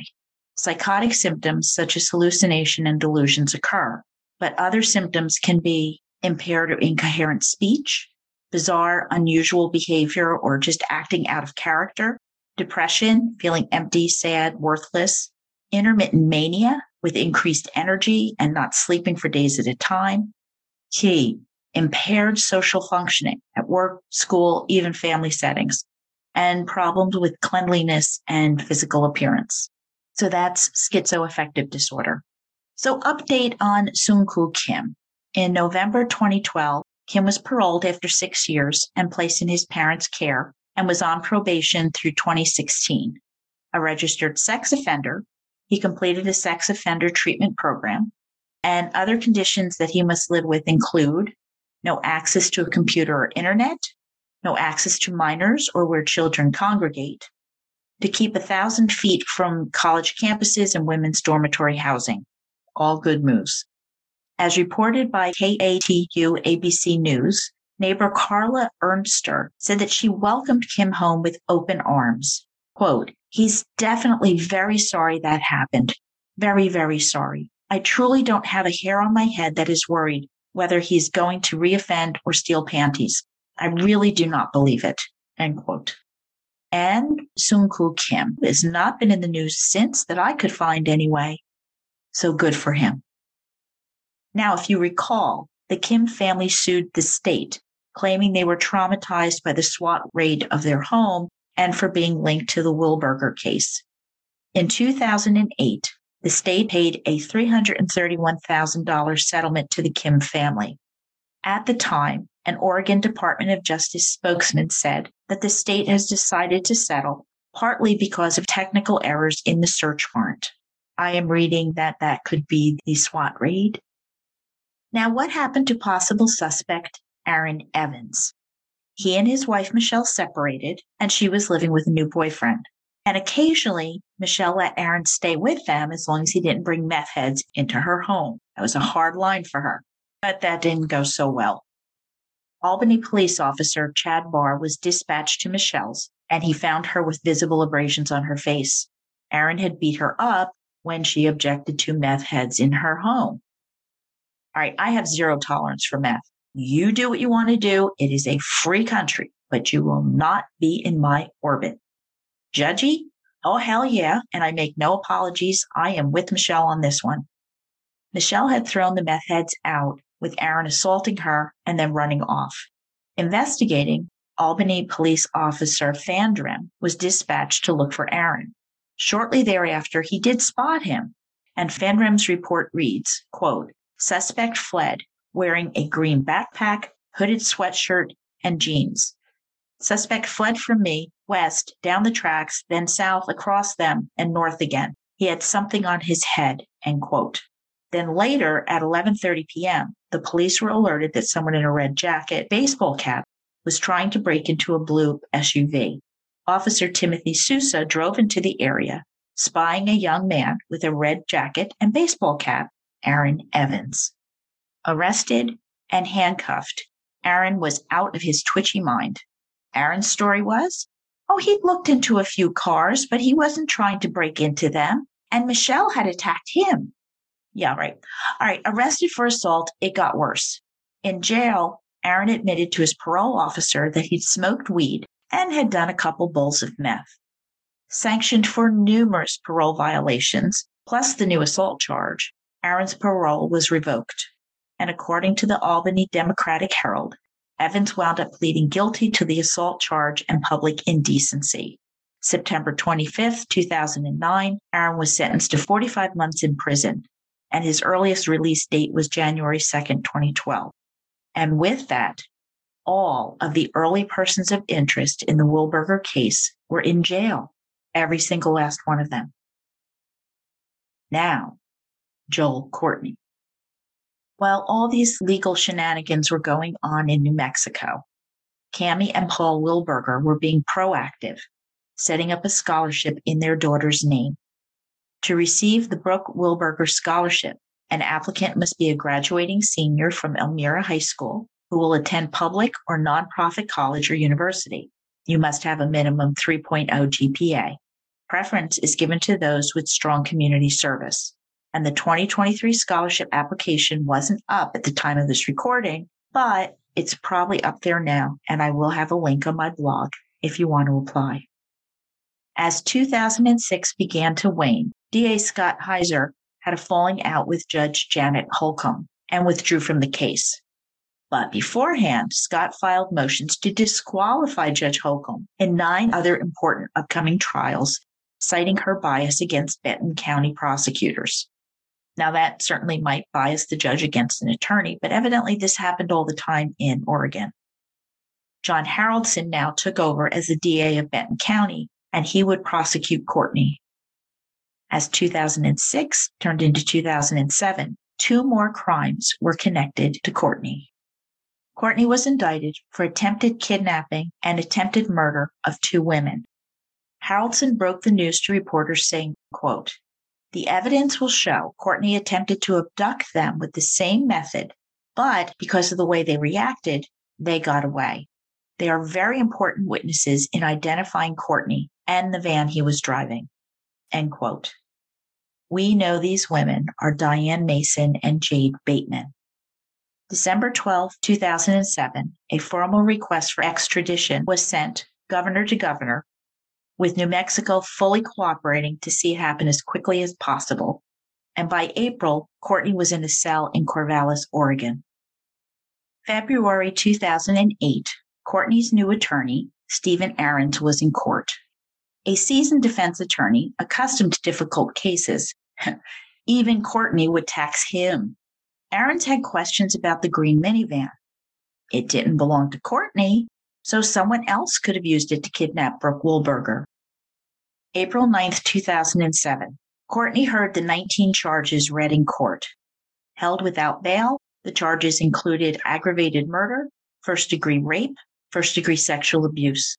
Psychotic symptoms such as hallucination and delusions occur, but other symptoms can be impaired or incoherent speech, bizarre, unusual behavior, or just acting out of character, depression, feeling empty, sad, worthless, intermittent mania with increased energy and not sleeping for days at a time. Key, impaired social functioning at work, school, even family settings. and problems with cleanliness and physical appearance. So that's schizoaffective disorder. So update on Soon Koo Kim. In November twenty twelve, Kim was paroled after six years and placed in his parents' care and was on probation through twenty sixteen. A registered sex offender, he completed a sex offender treatment program, and other conditions that he must live with include no access to a computer or internet, no access to minors or where children congregate, to keep a thousand feet from college campuses and women's dormitory housing. All good moves. As reported by K A T U A B C News, neighbor Carla Ernster said that she welcomed Kim home with open arms. Quote, "He's definitely very sorry that happened. Very, very sorry. I truly don't have a hair on my head that is worried whether he's going to reoffend or steal panties. I really do not believe it." End quote. And Soon Koo Kim has not been in the news since that I could find anyway. So good for him. Now, if you recall, the Kim family sued the state, claiming they were traumatized by the SWAT raid of their home and for being linked to the Wilberger case. In two thousand eight, the state paid a three hundred thirty-one thousand dollars settlement to the Kim family. At the time, an Oregon Department of Justice spokesman said that the state has decided to settle partly because of technical errors in the search warrant. I am reading that that could be the SWAT raid. Now, what happened to possible suspect Aaron Evans? He and his wife, Michelle, separated, and she was living with a new boyfriend. And occasionally, Michelle let Aaron stay with them as long as he didn't bring meth heads into her home. That was a hard line for her, but that didn't go so well. Albany police officer Chad Barr was dispatched to Michelle's, and he found her with visible abrasions on her face. Aaron had beat her up when she objected to meth heads in her home. All right, I have zero tolerance for meth. You do what you want to do. It is a free country, but you will not be in my orbit. Judgy? Oh, hell yeah. And I make no apologies. I am with Michelle on this one. Michelle had thrown the meth heads out with Aaron assaulting her and then running off. Investigating, Albany police officer Fandren was dispatched to look for Aaron. Shortly thereafter, he did spot him. And Fandren's report reads, quote, "Suspect fled, wearing a green backpack, hooded sweatshirt, and jeans. Suspect fled from me, west, down the tracks, then south, across them, and north again. He had something on his head," end quote. Then later, at eleven thirty p.m., the police were alerted that someone in a red jacket, baseball cap, was trying to break into a blue S U V. Officer Timothy Sousa drove into the area, spying a young man with a red jacket and baseball cap, Aaron Evans. Arrested and handcuffed, Aaron was out of his twitchy mind. Aaron's story was, oh, he'd looked into a few cars, but he wasn't trying to break into them, and Michelle had attacked him. Yeah, right. All right, arrested for assault, it got worse. In jail, Aaron admitted to his parole officer that he'd smoked weed and had done a couple bowls of meth. Sanctioned for numerous parole violations, plus the new assault charge, Aaron's parole was revoked. And according to the Albany Democratic Herald, Evans wound up pleading guilty to the assault charge and public indecency. September twenty-fifth, two thousand nine, Aaron was sentenced to forty-five months in prison, and his earliest release date was January second, twenty twelve. And with that, all of the early persons of interest in the Wilberger case were in jail, every single last one of them. Now, Joel Courtney. While all these legal shenanigans were going on in New Mexico, Cammie and Paul Wilberger were being proactive, setting up a scholarship in their daughter's name. To receive the Brooke Wilberger Scholarship, an applicant must be a graduating senior from Elmira High School who will attend public or nonprofit college or university. You must have a minimum three point oh G P A. Preference is given to those with strong community service. And the twenty twenty-three scholarship application wasn't up at the time of this recording, but it's probably up there now, and I will have a link on my blog if you want to apply. As two thousand six began to wane, D A Scott Heiser had a falling out with Judge Janet Holcomb and withdrew from the case. But beforehand, Scott filed motions to disqualify Judge Holcomb in nine other important upcoming trials, citing her bias against Benton County prosecutors. Now, that certainly might bias the judge against an attorney, but evidently this happened all the time in Oregon. John Haraldson now took over as the D A of Benton County, and he would prosecute Courtney. As two thousand six turned into two thousand seven, two more crimes were connected to Courtney. Courtney was indicted for attempted kidnapping and attempted murder of two women. Haraldson broke the news to reporters saying, quote, "The evidence will show Courtney attempted to abduct them with the same method, but because of the way they reacted, they got away. They are very important witnesses in identifying Courtney and the van he was driving." End quote. We know these women are Diane Mason and Jade Bateman. December twelfth, two thousand seven, a formal request for extradition was sent governor to governor, with New Mexico fully cooperating to see it happen as quickly as possible. And by April, Courtney was in a cell in Corvallis, Oregon. February two thousand eight, Courtney's new attorney, Stephen Ahrens, was in court. A seasoned defense attorney accustomed to difficult cases, even Courtney would tax him. Ahrens had questions about the green minivan. It didn't belong to Courtney, so someone else could have used it to kidnap Brooke Wilberger. April ninth, two thousand seven, Courtney heard the nineteen charges read in court. Held without bail, the charges included aggravated murder, first-degree rape, first-degree sexual abuse.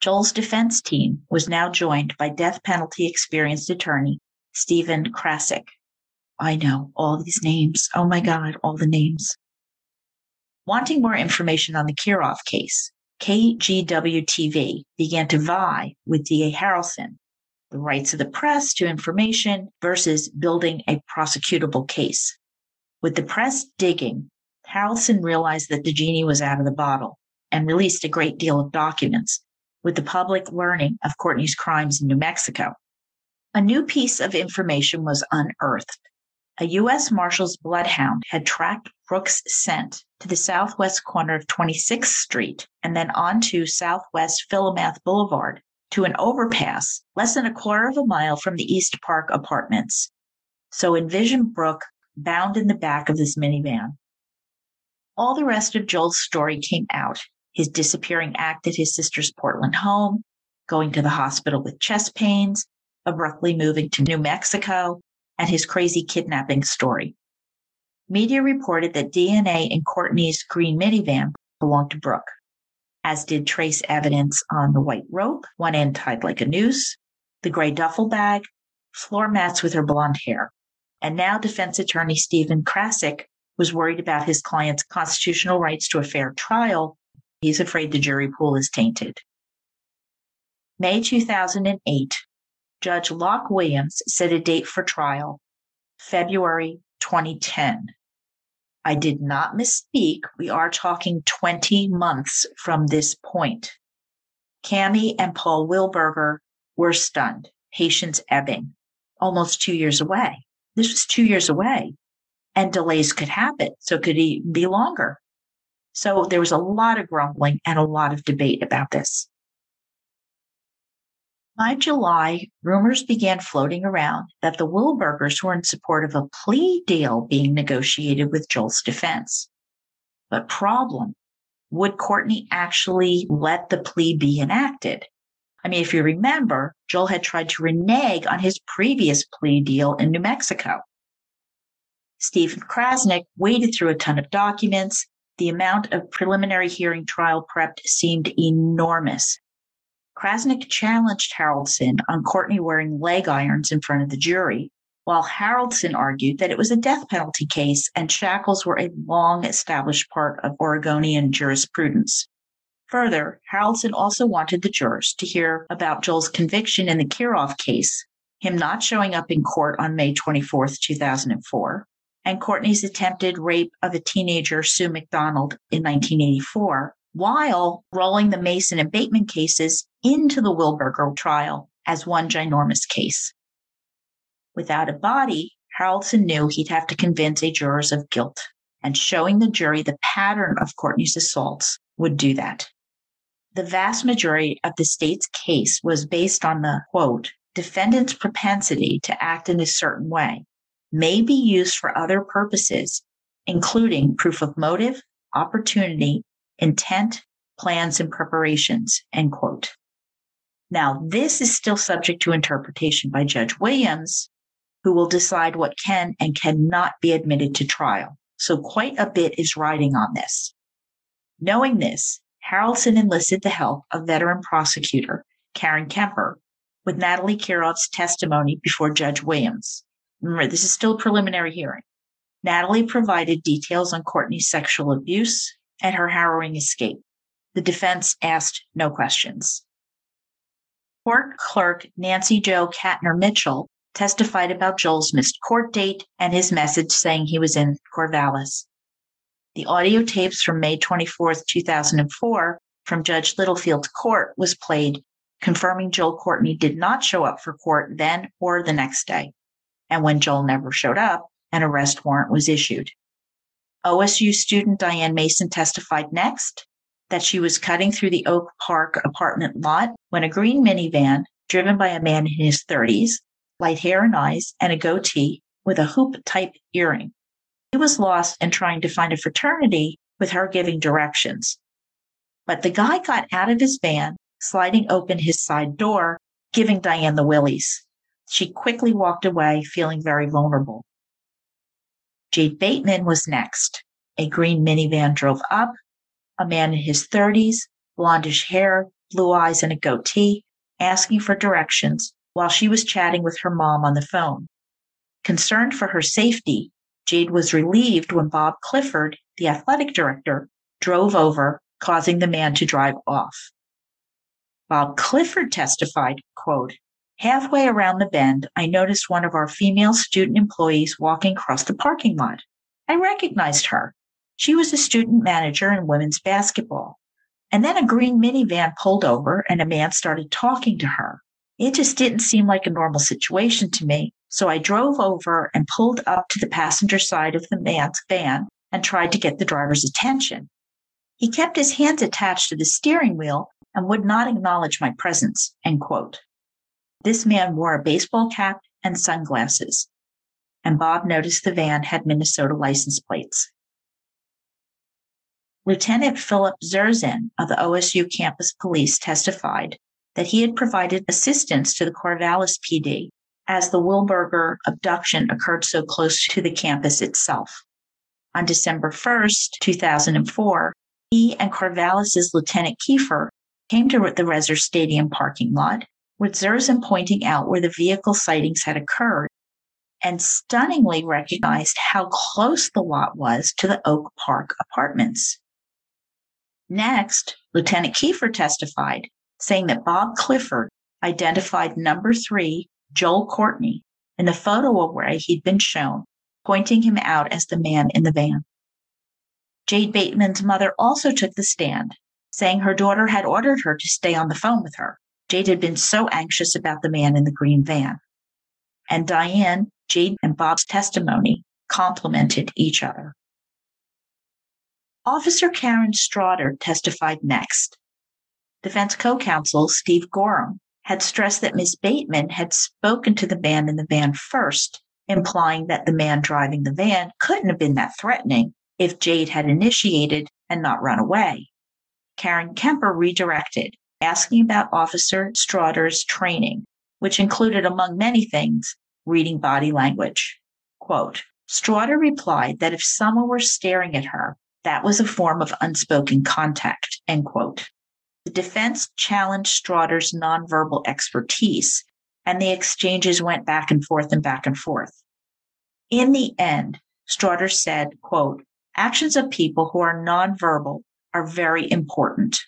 Joel's defense team was now joined by death penalty experienced attorney Stephen Krasik. I know all these names. Oh my God, all the names. Wanting more information on the Kirov case, K G W T V began to vie with D A Haraldson, the rights of the press to information versus building a prosecutable case. With the press digging, Haraldson realized that the genie was out of the bottle and released a great deal of documents, with the public learning of Courtney's crimes in New Mexico. A new piece of information was unearthed. A U S Marshal's bloodhound had tracked Brooke's scent to the southwest corner of twenty-sixth Street and then onto Southwest Philomath Boulevard to an overpass less than a quarter of a mile from the East Park apartments. So envision Brooke bound in the back of this minivan. All the rest of Joel's story came out. His disappearing act at his sister's Portland home, going to the hospital with chest pains, abruptly moving to New Mexico, and his crazy kidnapping story. Media reported that D N A in Courtney's green minivan belonged to Brooke, as did trace evidence on the white rope, one end tied like a noose, the gray duffel bag, floor mats with her blonde hair. And now defense attorney Stephen Krasik was worried about his client's constitutional rights to a fair trial. He's afraid the jury pool is tainted. May two thousand eight. Judge Locke Williams set a date for trial, February twenty ten. I did not misspeak. We are talking twenty months from this point. Cammie and Paul Wilberger were stunned, patience ebbing, almost two years away. This was two years away, and delays could happen, so it could even be longer. So there was a lot of grumbling and a lot of debate about this. By July, rumors began floating around that the Wilbergers were in support of a plea deal being negotiated with Joel's defense. But problem, would Courtney actually let the plea be enacted? I mean, if you remember, Joel had tried to renege on his previous plea deal in New Mexico. Stephen Krasnick waded through a ton of documents. The amount of preliminary hearing trial prep seemed enormous. Krasnick challenged Haraldson on Courtney wearing leg irons in front of the jury, while Haraldson argued that it was a death penalty case and shackles were a long-established part of Oregonian jurisprudence. Further, Haraldson also wanted the jurors to hear about Joel's conviction in the Kirov case, him not showing up in court on May twenty-fourth, two thousand four, and Courtney's attempted rape of a teenager, Sue McDonald, in nineteen eighty-four, while rolling the Mason and Bateman cases into the Wilberger trial as one ginormous case. Without a body, Haraldson knew he'd have to convince a jurors of guilt, and showing the jury the pattern of Courtney's assaults would do that. The vast majority of the state's case was based on the, quote, defendant's propensity to act in a certain way may be used for other purposes, including proof of motive, opportunity, intent, plans, and preparations, end quote. Now, this is still subject to interpretation by Judge Williams, who will decide what can and cannot be admitted to trial. So quite a bit is riding on this. Knowing this, Harrelson enlisted the help of veteran prosecutor Karen Kemper with Natalie Kirov's testimony before Judge Williams. Remember, this is still a preliminary hearing. Natalie provided details on Courtney's sexual abuse and her harrowing escape. The defense asked no questions. Court clerk Nancy Jo Katner Mitchell testified about Joel's missed court date and his message saying he was in Corvallis. The audio tapes from May twenty-fourth, two thousand four, from Judge Littlefield's court was played, confirming Joel Courtney did not show up for court then or the next day. And when Joel never showed up, an arrest warrant was issued. O S U student Diane Mason testified next that she was cutting through the Oak Park apartment lot when a green minivan, driven by a man in his thirties, light hair and eyes, and a goatee with a hoop-type earring. He was lost and trying to find a fraternity with her giving directions. But the guy got out of his van, sliding open his side door, giving Diane the willies. She quickly walked away, feeling very vulnerable. Jade Bateman was next. A green minivan drove up, a man in his thirties, blondish hair, blue eyes, and a goatee, asking for directions while she was chatting with her mom on the phone. Concerned for her safety, Jade was relieved when Bob Clifford, the athletic director, drove over, causing the man to drive off. Bob Clifford testified, quote, halfway around the bend, I noticed one of our female student employees walking across the parking lot. I recognized her. She was a student manager in women's basketball. And then a green minivan pulled over and a man started talking to her. It just didn't seem like a normal situation to me. So I drove over and pulled up to the passenger side of the man's van and tried to get the driver's attention. He kept his hands attached to the steering wheel and would not acknowledge my presence, end quote. This man wore a baseball cap and sunglasses, and Bob noticed the van had Minnesota license plates. Lieutenant Philip Zerzan of the O S U campus police testified that he had provided assistance to the Corvallis P D as the Wilberger abduction occurred so close to the campus itself. On December first, two thousand four, he and Corvallis' Lieutenant Kiefer came to the Reser Stadium parking lot, with Zerzan pointing out where the vehicle sightings had occurred and stunningly recognized how close the lot was to the Oak Park apartments. Next, Lieutenant Kiefer testified, saying that Bob Clifford identified number three, Joel Courtney, in the photo array he'd been shown, pointing him out as the man in the van. Jade Bateman's mother also took the stand, saying her daughter had ordered her to stay on the phone with her. Jade had been so anxious about the man in the green van. And Diane, Jade, and Bob's testimony complemented each other. Officer Karen Strotter testified next. Defense co-counsel Steve Gorham had stressed that Miz Bateman had spoken to the man in the van first, implying that the man driving the van couldn't have been that threatening if Jade had initiated and not run away. Karen Kemper redirected, asking about Officer Strotter's training, which included, among many things, reading body language. Quote, Strotter replied that if someone were staring at her, that was a form of unspoken contact, end quote. The defense challenged Strotter's nonverbal expertise, and the exchanges went back and forth and back and forth. In the end, Strotter said, quote, actions of people who are nonverbal are very important.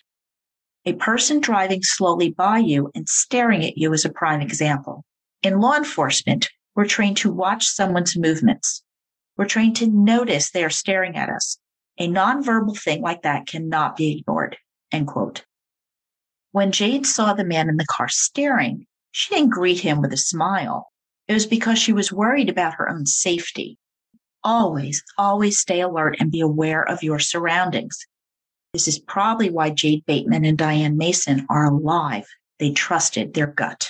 A person driving slowly by you and staring at you is a prime example. In law enforcement, we're trained to watch someone's movements. We're trained to notice they are staring at us. A nonverbal thing like that cannot be ignored, end quote. When Jade saw the man in the car staring, she didn't greet him with a smile. It was because she was worried about her own safety. always, always stay alert and be aware of your surroundings. This is probably why Jade Bateman and Diane Mason are alive. They trusted their gut.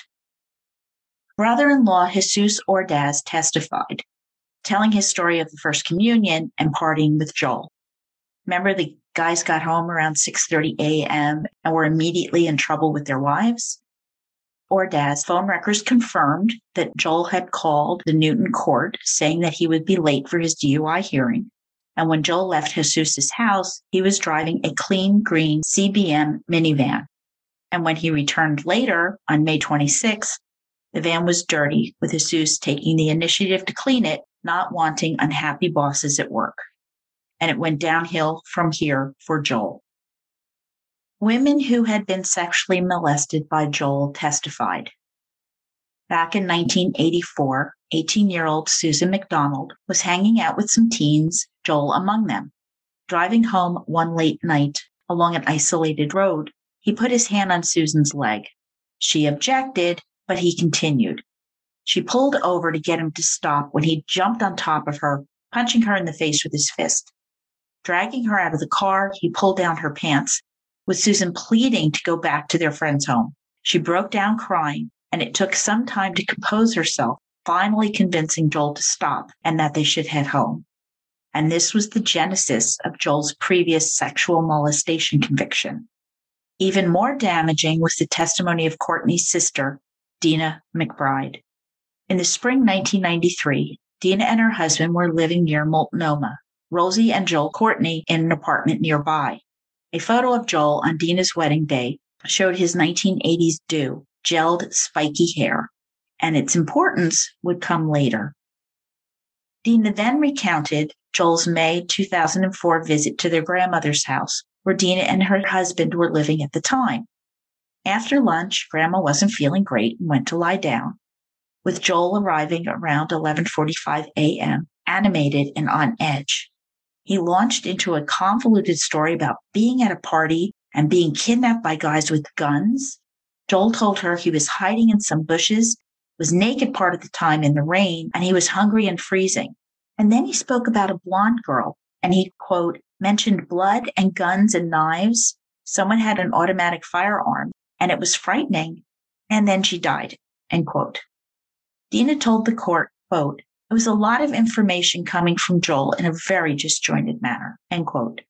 Brother-in-law Jesus Ordaz testified, telling his story of the First Communion and partying with Joel. Remember, the guys got home around six thirty a.m. and were immediately in trouble with their wives? Ordaz phone records confirmed that Joel had called the Newton court saying that he would be late for his D U I hearing. And when Joel left Jesus' house, he was driving a clean green C B M minivan. And when he returned later on May twenty-sixth, the van was dirty, with Jesus taking the initiative to clean it, not wanting unhappy bosses at work. And it went downhill from here for Joel. Women who had been sexually molested by Joel testified. Back in nineteen eighty-four, eighteen-year-old Susan McDonald was hanging out with some teens, Joel among them. Driving home one late night along an isolated road, he put his hand on Susan's leg. She objected, but he continued. She pulled over to get him to stop when he jumped on top of her, punching her in the face with his fist. Dragging her out of the car, he pulled down her pants, with Susan pleading to go back to their friend's home. She broke down crying, and it took some time to compose herself, finally convincing Joel to stop and that they should head home. And this was the genesis of Joel's previous sexual molestation conviction. Even more damaging was the testimony of Courtney's sister, Dina McBride. In the spring nineteen ninety-three, Dina and her husband were living near Multnomah, Rosie and Joel Courtney in an apartment nearby. A photo of Joel on Dina's wedding day showed his nineteen eighties do, gelled, spiky hair, and its importance would come later. Dina then recounted Joel's May two thousand four visit to their grandmother's house, where Dina and her husband were living at the time. After lunch, Grandma wasn't feeling great and went to lie down, with Joel arriving around eleven forty-five a.m., animated and on edge. He launched into a convoluted story about being at a party and being kidnapped by guys with guns. Joel told her he was hiding in some bushes, was naked part of the time in the rain, and he was hungry and freezing. And then he spoke about a blonde girl, and he, quote, mentioned blood and guns and knives. Someone had an automatic firearm, and it was frightening. And then she died, end quote. Dina told the court, quote, it was a lot of information coming from Joel in a very disjointed manner, end quote.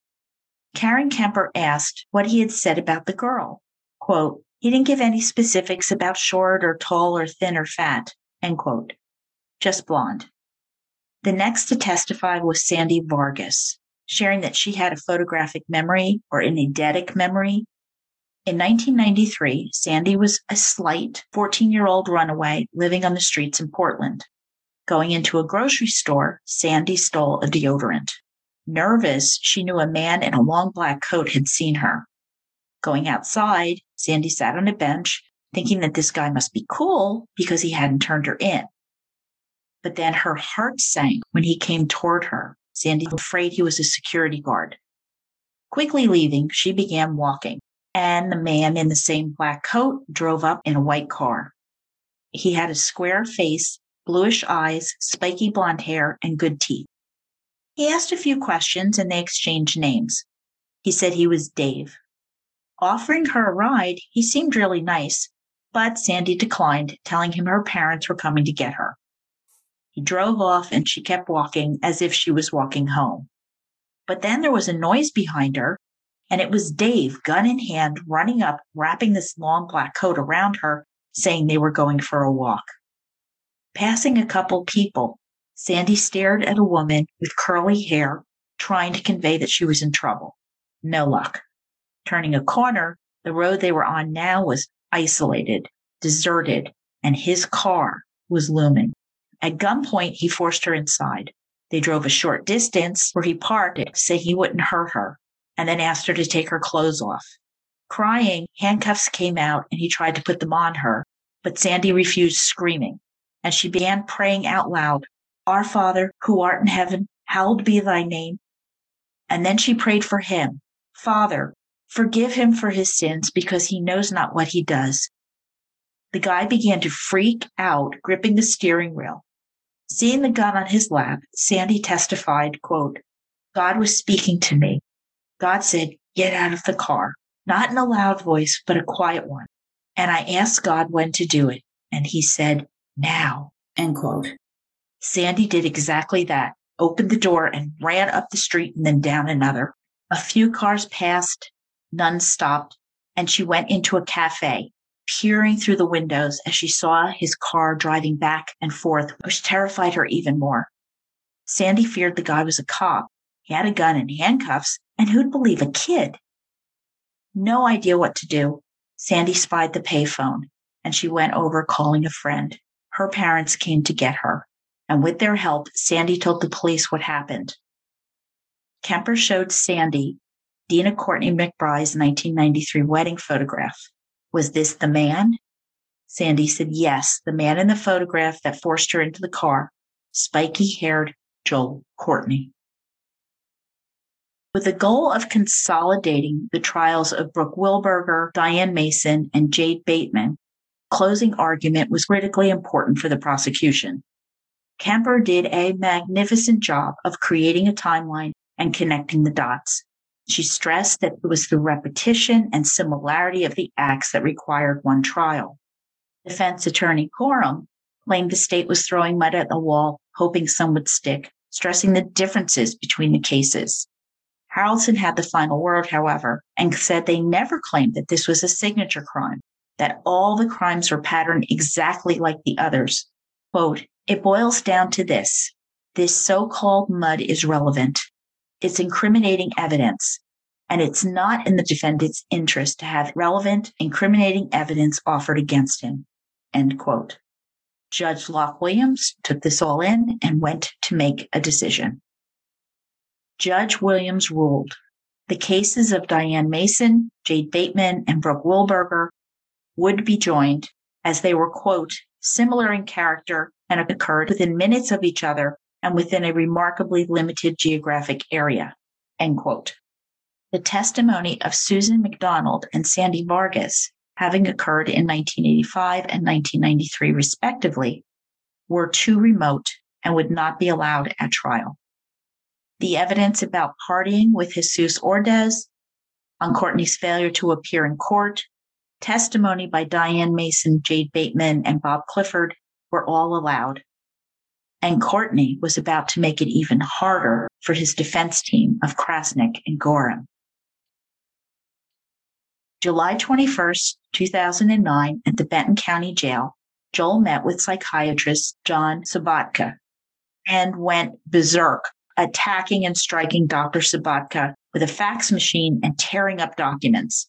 Karen Kemper asked what he had said about the girl. Quote, he didn't give any specifics about short or tall or thin or fat, end quote. Just blonde. The next to testify was Sandy Vargas, sharing that she had a photographic memory or an eidetic memory. In nineteen ninety-three, Sandy was a slight fourteen-year-old runaway living on the streets in Portland. Going into a grocery store, Sandy stole a deodorant. Nervous, she knew a man in a long black coat had seen her. Going outside, Sandy sat on a bench, thinking that this guy must be cool because he hadn't turned her in. But then her heart sank when he came toward her. Sandy was afraid he was a security guard. Quickly leaving, she began walking, and the man in the same black coat drove up in a white car. He had a square face, bluish eyes, spiky blonde hair, and good teeth. He asked a few questions and they exchanged names. He said he was Dave. Offering her a ride, he seemed really nice, but Sandy declined, telling him her parents were coming to get her. He drove off and she kept walking as if she was walking home. But then there was a noise behind her, and it was Dave, gun in hand, running up, wrapping this long black coat around her, saying they were going for a walk. Passing a couple people, Sandy stared at a woman with curly hair, trying to convey that she was in trouble. No luck. Turning a corner, the road they were on now was isolated, deserted, and his car was looming. At gunpoint, he forced her inside. They drove a short distance where he parked it, saying he wouldn't hurt her, and then asked her to take her clothes off. Crying, handcuffs came out, and he tried to put them on her, but Sandy refused, screaming. And she began praying out loud, Our Father, who art in heaven, hallowed be thy name. And then she prayed for him, Father, forgive him for his sins, because he knows not what he does. The guy began to freak out, gripping the steering wheel. Seeing the gun on his lap, Sandy testified, quote, God was speaking to me. God said, get out of the car, not in a loud voice, but a quiet one. And I asked God when to do it. And he said, now, end quote. Sandy did exactly that, opened the door and ran up the street and then down another. A few cars passed, none stopped, and she went into a cafe, peering through the windows as she saw his car driving back and forth, which terrified her even more. Sandy feared the guy was a cop. He had a gun and handcuffs, and who'd believe a kid? No idea what to do. Sandy spied the payphone, and she went over calling a friend. Her parents came to get her, and with their help, Sandy told the police what happened. Kemper showed Sandy Dena Courtney McBride's nineteen ninety-three wedding photograph. Was this the man? Sandy said yes, the man in the photograph that forced her into the car, spiky-haired Joel Courtney. With the goal of consolidating the trials of Brooke Wilberger, Diane Mason, and Jade Bateman, closing argument was critically important for the prosecution. Kemper did a magnificent job of creating a timeline and connecting the dots. She stressed that it was the repetition and similarity of the acts that required one trial. Defense attorney Corum claimed the state was throwing mud at the wall, hoping some would stick, stressing the differences between the cases. Harrelson had the final word, however, and said they never claimed that this was a signature crime, that all the crimes were patterned exactly like the others. Quote, it boils down to this. This so-called mud is relevant. It's incriminating evidence, and it's not in the defendant's interest to have relevant, incriminating evidence offered against him. End quote. Judge Locke Williams took this all in and went to make a decision. Judge Williams ruled the cases of Diane Mason, Jade Bateman, and Brooke Wilberger would be joined as they were, quote, similar in character and occurred within minutes of each other and within a remarkably limited geographic area, end quote. The testimony of Susan McDonald and Sandy Vargas, having occurred in nineteen eighty-five and nineteen ninety-three respectively, were too remote and would not be allowed at trial. The evidence about partying with Jesus Ordaz, on Courtney's failure to appear in court, testimony by Diane Mason, Jade Bateman, and Bob Clifford were all allowed. And Courtney was about to make it even harder for his defense team of Krasnick and Gorham. July twenty-first, two thousand nine, at the Benton County Jail, Joel met with psychiatrist John Sobotka and went berserk, attacking and striking Doctor Sobotka with a fax machine and tearing up documents.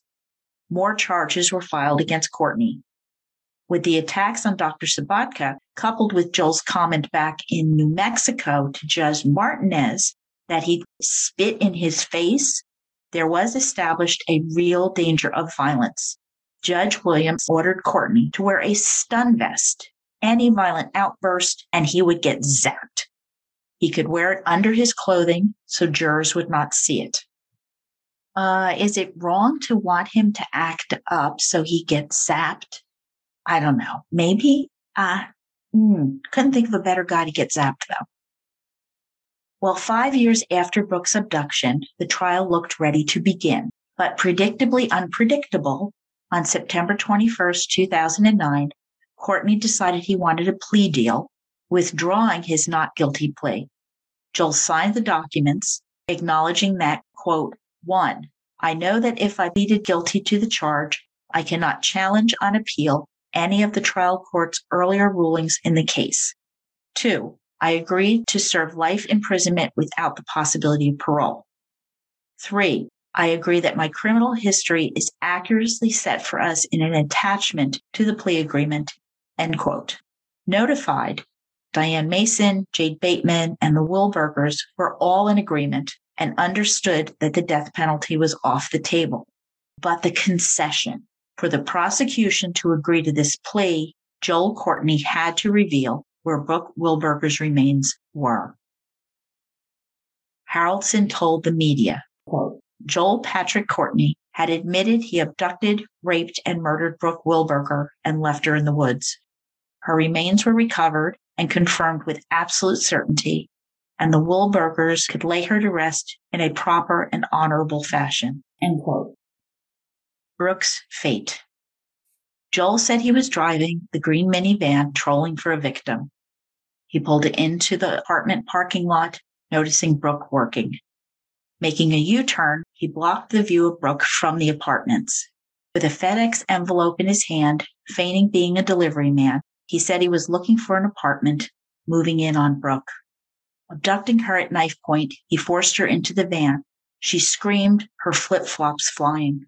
More charges were filed against Courtney. With the attacks on Doctor Sobotka, coupled with Joel's comment back in New Mexico to Judge Martinez that he'd spit in his face, there was established a real danger of violence. Judge Williams ordered Courtney to wear a stun vest, any violent outburst, and he would get zapped. He could wear it under his clothing so jurors would not see it. Uh, is it wrong to want him to act up so he gets zapped? I don't know. Maybe? Uh, mm, couldn't think of a better guy to get zapped, though. Well, five years after Brooke's abduction, the trial looked ready to begin, but predictably unpredictable, on September twenty-first, two thousand nine, Courtney decided he wanted a plea deal, withdrawing his not guilty plea. Joel signed the documents, acknowledging that, quote, one, I know that if I pleaded guilty to the charge, I cannot challenge on appeal any of the trial court's earlier rulings in the case. Two, I agreed to serve life imprisonment without the possibility of parole. Three, I agree that my criminal history is accurately set for us in an attachment to the plea agreement, end quote. Notified, Diane Mason, Jade Bateman, and the Wilbergers were all in agreement and understood that the death penalty was off the table. But the concession for the prosecution to agree to this plea, Joel Courtney had to reveal where Brooke Wilberger's remains were. Harrelson told the media, quote, Joel Patrick Courtney had admitted he abducted, raped, and murdered Brooke Wilberger and left her in the woods. Her remains were recovered and confirmed with absolute certainty, and the Wilbergers could lay her to rest in a proper and honorable fashion." End quote. Brooke's fate. Joel said he was driving the green minivan trolling for a victim. He pulled into the apartment parking lot, noticing Brooke working. Making a U-turn, he blocked the view of Brooke from the apartments. With a FedEx envelope in his hand, feigning being a delivery man, he said he was looking for an apartment, moving in on Brooke. Abducting her at knife point, he forced her into the van. She screamed, her flip-flops flying.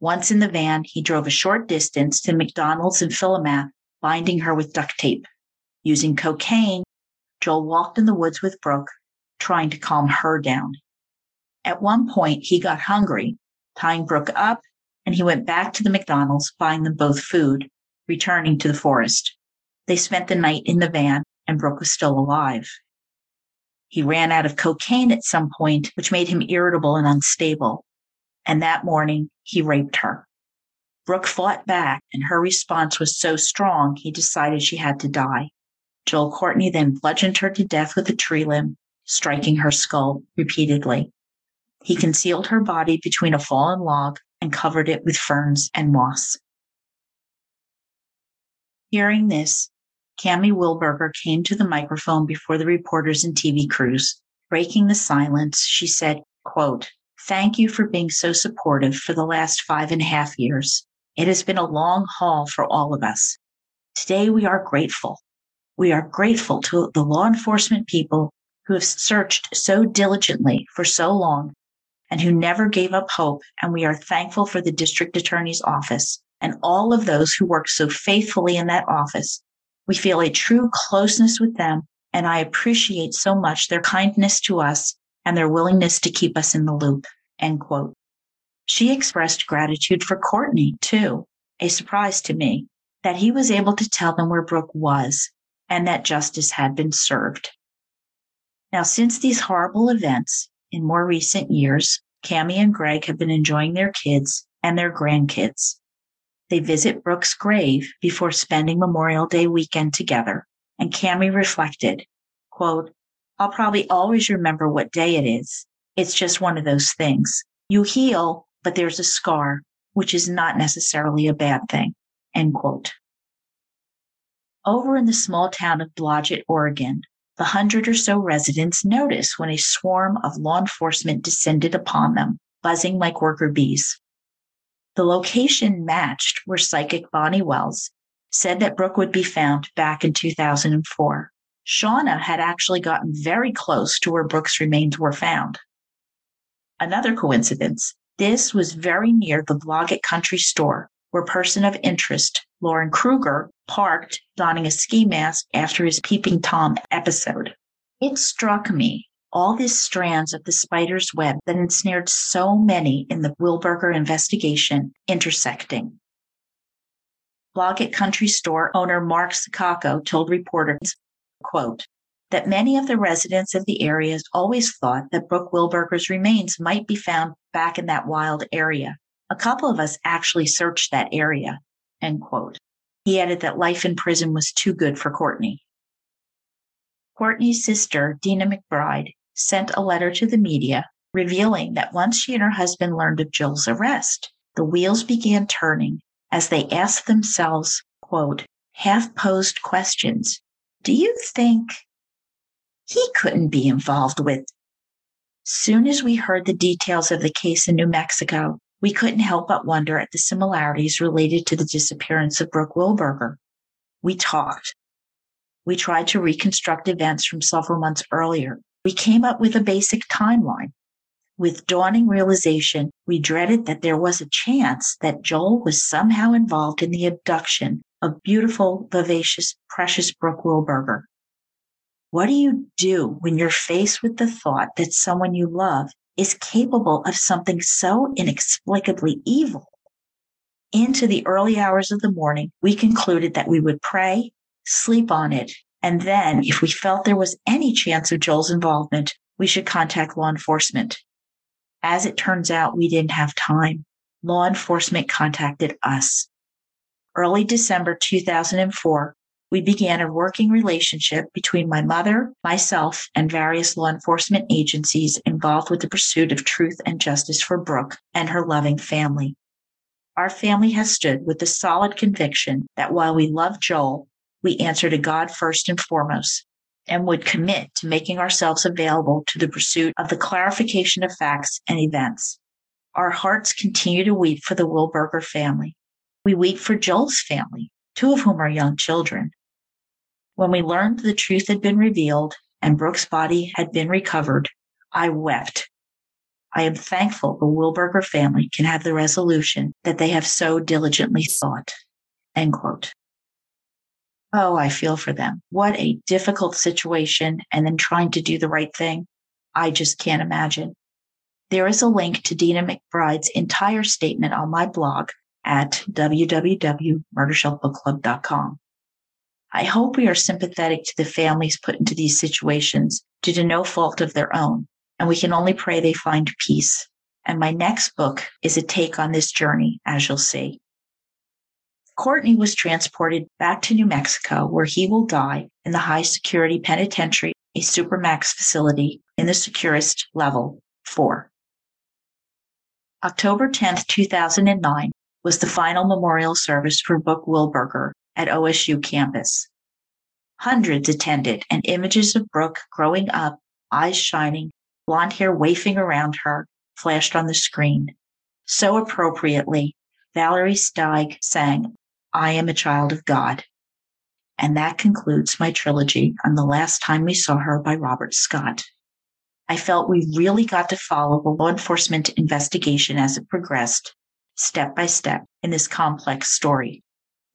Once in the van, he drove a short distance to McDonald's in Philomath, binding her with duct tape. Using cocaine, Joel walked in the woods with Brooke, trying to calm her down. At one point, he got hungry, tying Brooke up, and he went back to the McDonald's, buying them both food, returning to the forest. They spent the night in the van, and Brooke was still alive. He ran out of cocaine at some point, which made him irritable and unstable. And that morning, he raped her. Brooke fought back, and her response was so strong, he decided she had to die. Joel Courtney then bludgeoned her to death with a tree limb, striking her skull repeatedly. He concealed her body between a fallen log and covered it with ferns and moss. Hearing this, Cammie Wilberger came to the microphone before the reporters and T V crews. Breaking the silence, she said, quote, "Thank you for being so supportive for the last five and a half years. It has been a long haul for all of us. Today we are grateful. We are grateful to the law enforcement people who have searched so diligently for so long and who never gave up hope, and we are thankful for the district attorney's office and all of those who work so faithfully in that office. We feel a true closeness with them, and I appreciate so much their kindness to us and their willingness to keep us in the loop," end quote. She expressed gratitude for Courtney, too, a surprise to me, that he was able to tell them where Brooke was and that justice had been served. Now, since these horrible events, in more recent years, Cammie and Greg have been enjoying their kids and their grandkids. They visit Brooke's grave before spending Memorial Day weekend together, and Cammie reflected, quote, "I'll probably always remember what day it is. It's just one of those things. You heal, but there's a scar, which is not necessarily a bad thing," end quote. Over in the small town of Blodgett, Oregon, the hundred or so residents noticed when a swarm of law enforcement descended upon them, buzzing like worker bees. The location matched where psychic Bonnie Wells said that Brooke would be found back in two thousand four. Shauna had actually gotten very close to where Brooke's remains were found. Another coincidence, this was very near the Blodgett Country Store, where person of interest, Lauren Kruger, parked donning a ski mask after his Peeping Tom episode. It struck me, all these strands of the spider's web that ensnared so many in the Wilberger investigation intersecting. Blodgett Country Store owner Mark Sakako told reporters, quote, "that many of the residents of the areas always thought that Brooke Wilberger's remains might be found back in that wild area. A couple of us actually searched that area," end quote. He added that life in prison was too good for Courtney. Courtney's sister, Dina McBride, sent a letter to the media revealing that once she and her husband learned of Joel's arrest, the wheels began turning as they asked themselves, quote, half-posed questions. Do you think he couldn't be involved with? Soon as we heard the details of the case in New Mexico, we couldn't help but wonder at the similarities related to the disappearance of Brooke Wilberger. We talked. We tried to reconstruct events from several months earlier. We came up with a basic timeline. With dawning realization, we dreaded that there was a chance that Joel was somehow involved in the abduction of beautiful, vivacious, precious Brooke Wilberger. What do you do when you're faced with the thought that someone you love is capable of something so inexplicably evil? Into the early hours of the morning, we concluded that we would pray, sleep on it, and then, if we felt there was any chance of Joel's involvement, we should contact law enforcement. As it turns out, we didn't have time. Law enforcement contacted us. Early December two thousand four, we began a working relationship between my mother, myself, and various law enforcement agencies involved with the pursuit of truth and justice for Brooke and her loving family. Our family has stood with the solid conviction that while we love Joel, we answer to God first and foremost, and would commit to making ourselves available to the pursuit of the clarification of facts and events. Our hearts continue to weep for the Wilberger family. We weep for Joel's family, two of whom are young children. When we learned the truth had been revealed and Brooke's body had been recovered, I wept. I am thankful the Wilberger family can have the resolution that they have so diligently sought." End quote. Oh, I feel for them. What a difficult situation, and then trying to do the right thing. I just can't imagine. There is a link to Dina McBride's entire statement on my blog at w w w dot murder shelf book club dot com. I hope we are sympathetic to the families put into these situations due to no fault of their own, and we can only pray they find peace. And my next book is a take on this journey, as you'll see. Courtney was transported back to New Mexico, where he will die in the high-security penitentiary, a supermax facility in the securest level four. October tenth, two thousand nine was the final memorial service for Brooke Wilberger at O S U campus. Hundreds attended, and images of Brooke growing up, eyes shining, blonde hair waving around her, flashed on the screen. So appropriately, Valerie Steig sang, "I Am a Child of God." And that concludes my trilogy on The Last Time We Saw Her by Robert Scott. I felt we really got to follow the law enforcement investigation as it progressed, step by step, in this complex story.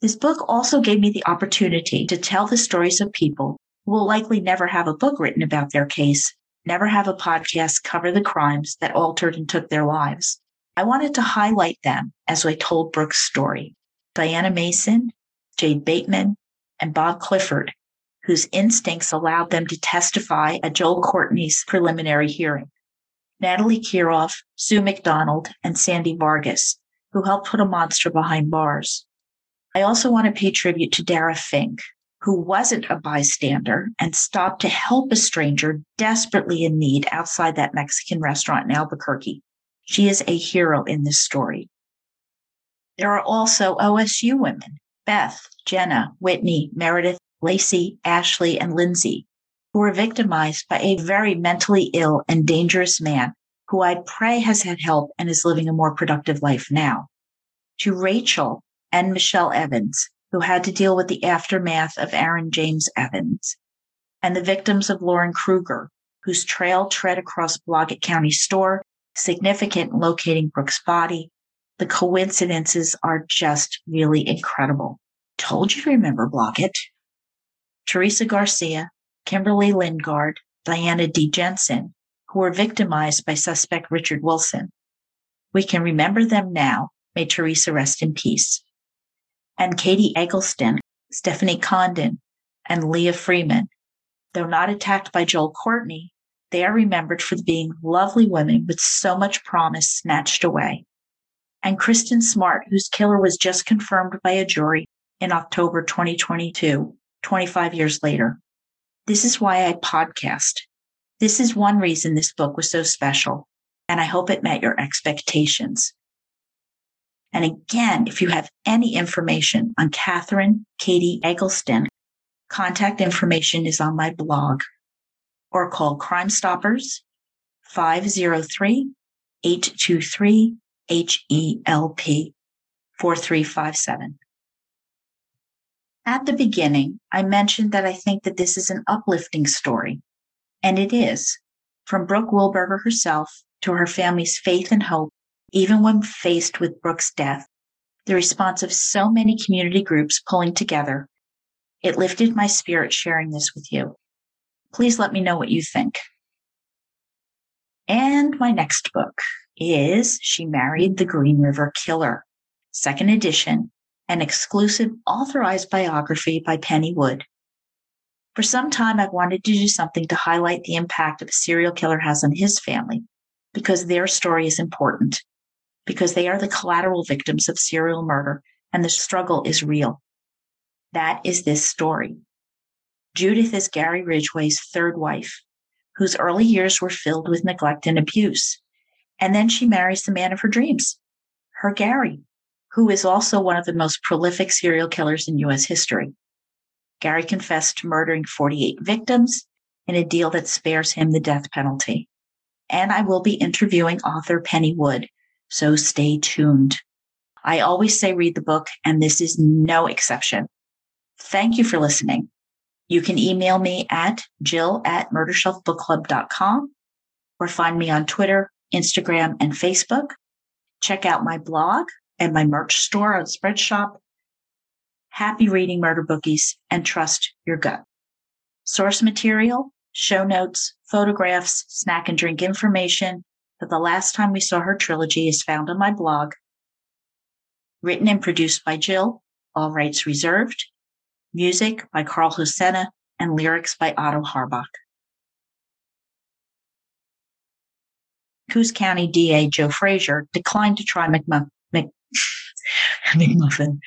This book also gave me the opportunity to tell the stories of people who will likely never have a book written about their case, never have a podcast cover the crimes that altered and took their lives. I wanted to highlight them as I told Brooke's story. Diana Mason, Jade Bateman, and Bob Clifford, whose instincts allowed them to testify at Joel Courtney's preliminary hearing. Natalie Kirov, Sue McDonald, and Sandy Vargas, who helped put a monster behind bars. I also want to pay tribute to Dara Fink, who wasn't a bystander and stopped to help a stranger desperately in need outside that Mexican restaurant in Albuquerque. She is a hero in this story. There are also O S U women, Beth, Jenna, Whitney, Meredith, Lacey, Ashley, and Lindsay, who were victimized by a very mentally ill and dangerous man who I pray has had help and is living a more productive life now. To Rachel and Michelle Evans, who had to deal with the aftermath of Aaron James Evans, and the victims of Lauren Kruger, whose trail tread across Blodgett County Store, significant in locating Brooke's body. The coincidences are just really incredible. Told you to remember Blodgett. Teresa Garcia, Kimberly Lingard, Diana D. Jensen, who were victimized by suspect Richard Wilson. We can remember them now. May Teresa rest in peace. And Katie Eggleston, Stephanie Condon, and Leah Freeman. Though not attacked by Joel Courtney, they are remembered for being lovely women with so much promise snatched away. And Kristen Smart, whose killer was just confirmed by a jury in October twenty twenty-two, twenty-five years later. This is why I podcast. This is one reason this book was so special, and I hope it met your expectations. And again, if you have any information on Catherine Katie Eggleston, contact information is on my blog. Or call Crime Stoppers five oh three, eight two three, H E L P four three five seven. At the beginning, I mentioned that I think that this is an uplifting story, and it is, from Brooke Wilberger herself to her family's faith and hope, even when faced with Brooke's death, the response of so many community groups pulling together. It lifted my spirit sharing this with you. Please let me know what you think. And my next book is She Married the Green River Killer, second edition, an exclusive authorized biography by Penny Wood. For some time, I've wanted to do something to highlight the impact a serial killer has on his family, because their story is important, because they are the collateral victims of serial murder, and the struggle is real. That is this story. Judith is Gary Ridgway's third wife, whose early years were filled with neglect and abuse. And then she marries the man of her dreams, her Gary, who is also one of the most prolific serial killers in U S history. Gary confessed to murdering forty-eight victims in a deal that spares him the death penalty. And I will be interviewing author Penny Wood, so stay tuned. I always say read the book, and this is no exception. Thank you for listening. You can email me at jill at murder shelf book club dot com or find me on Twitter, Instagram, and Facebook. Check out my blog and my merch store on Spreadshop. Happy reading, murder bookies, and trust your gut. Source material, show notes, photographs, snack and drink information that The Last Time We Saw Her trilogy is found on my blog. Written and produced by Jill, all rights reserved. Music by Carl Hussena and lyrics by Otto Harbach. Coos County D A Joe Frazier declined to try McMuff- Mc- McMuffin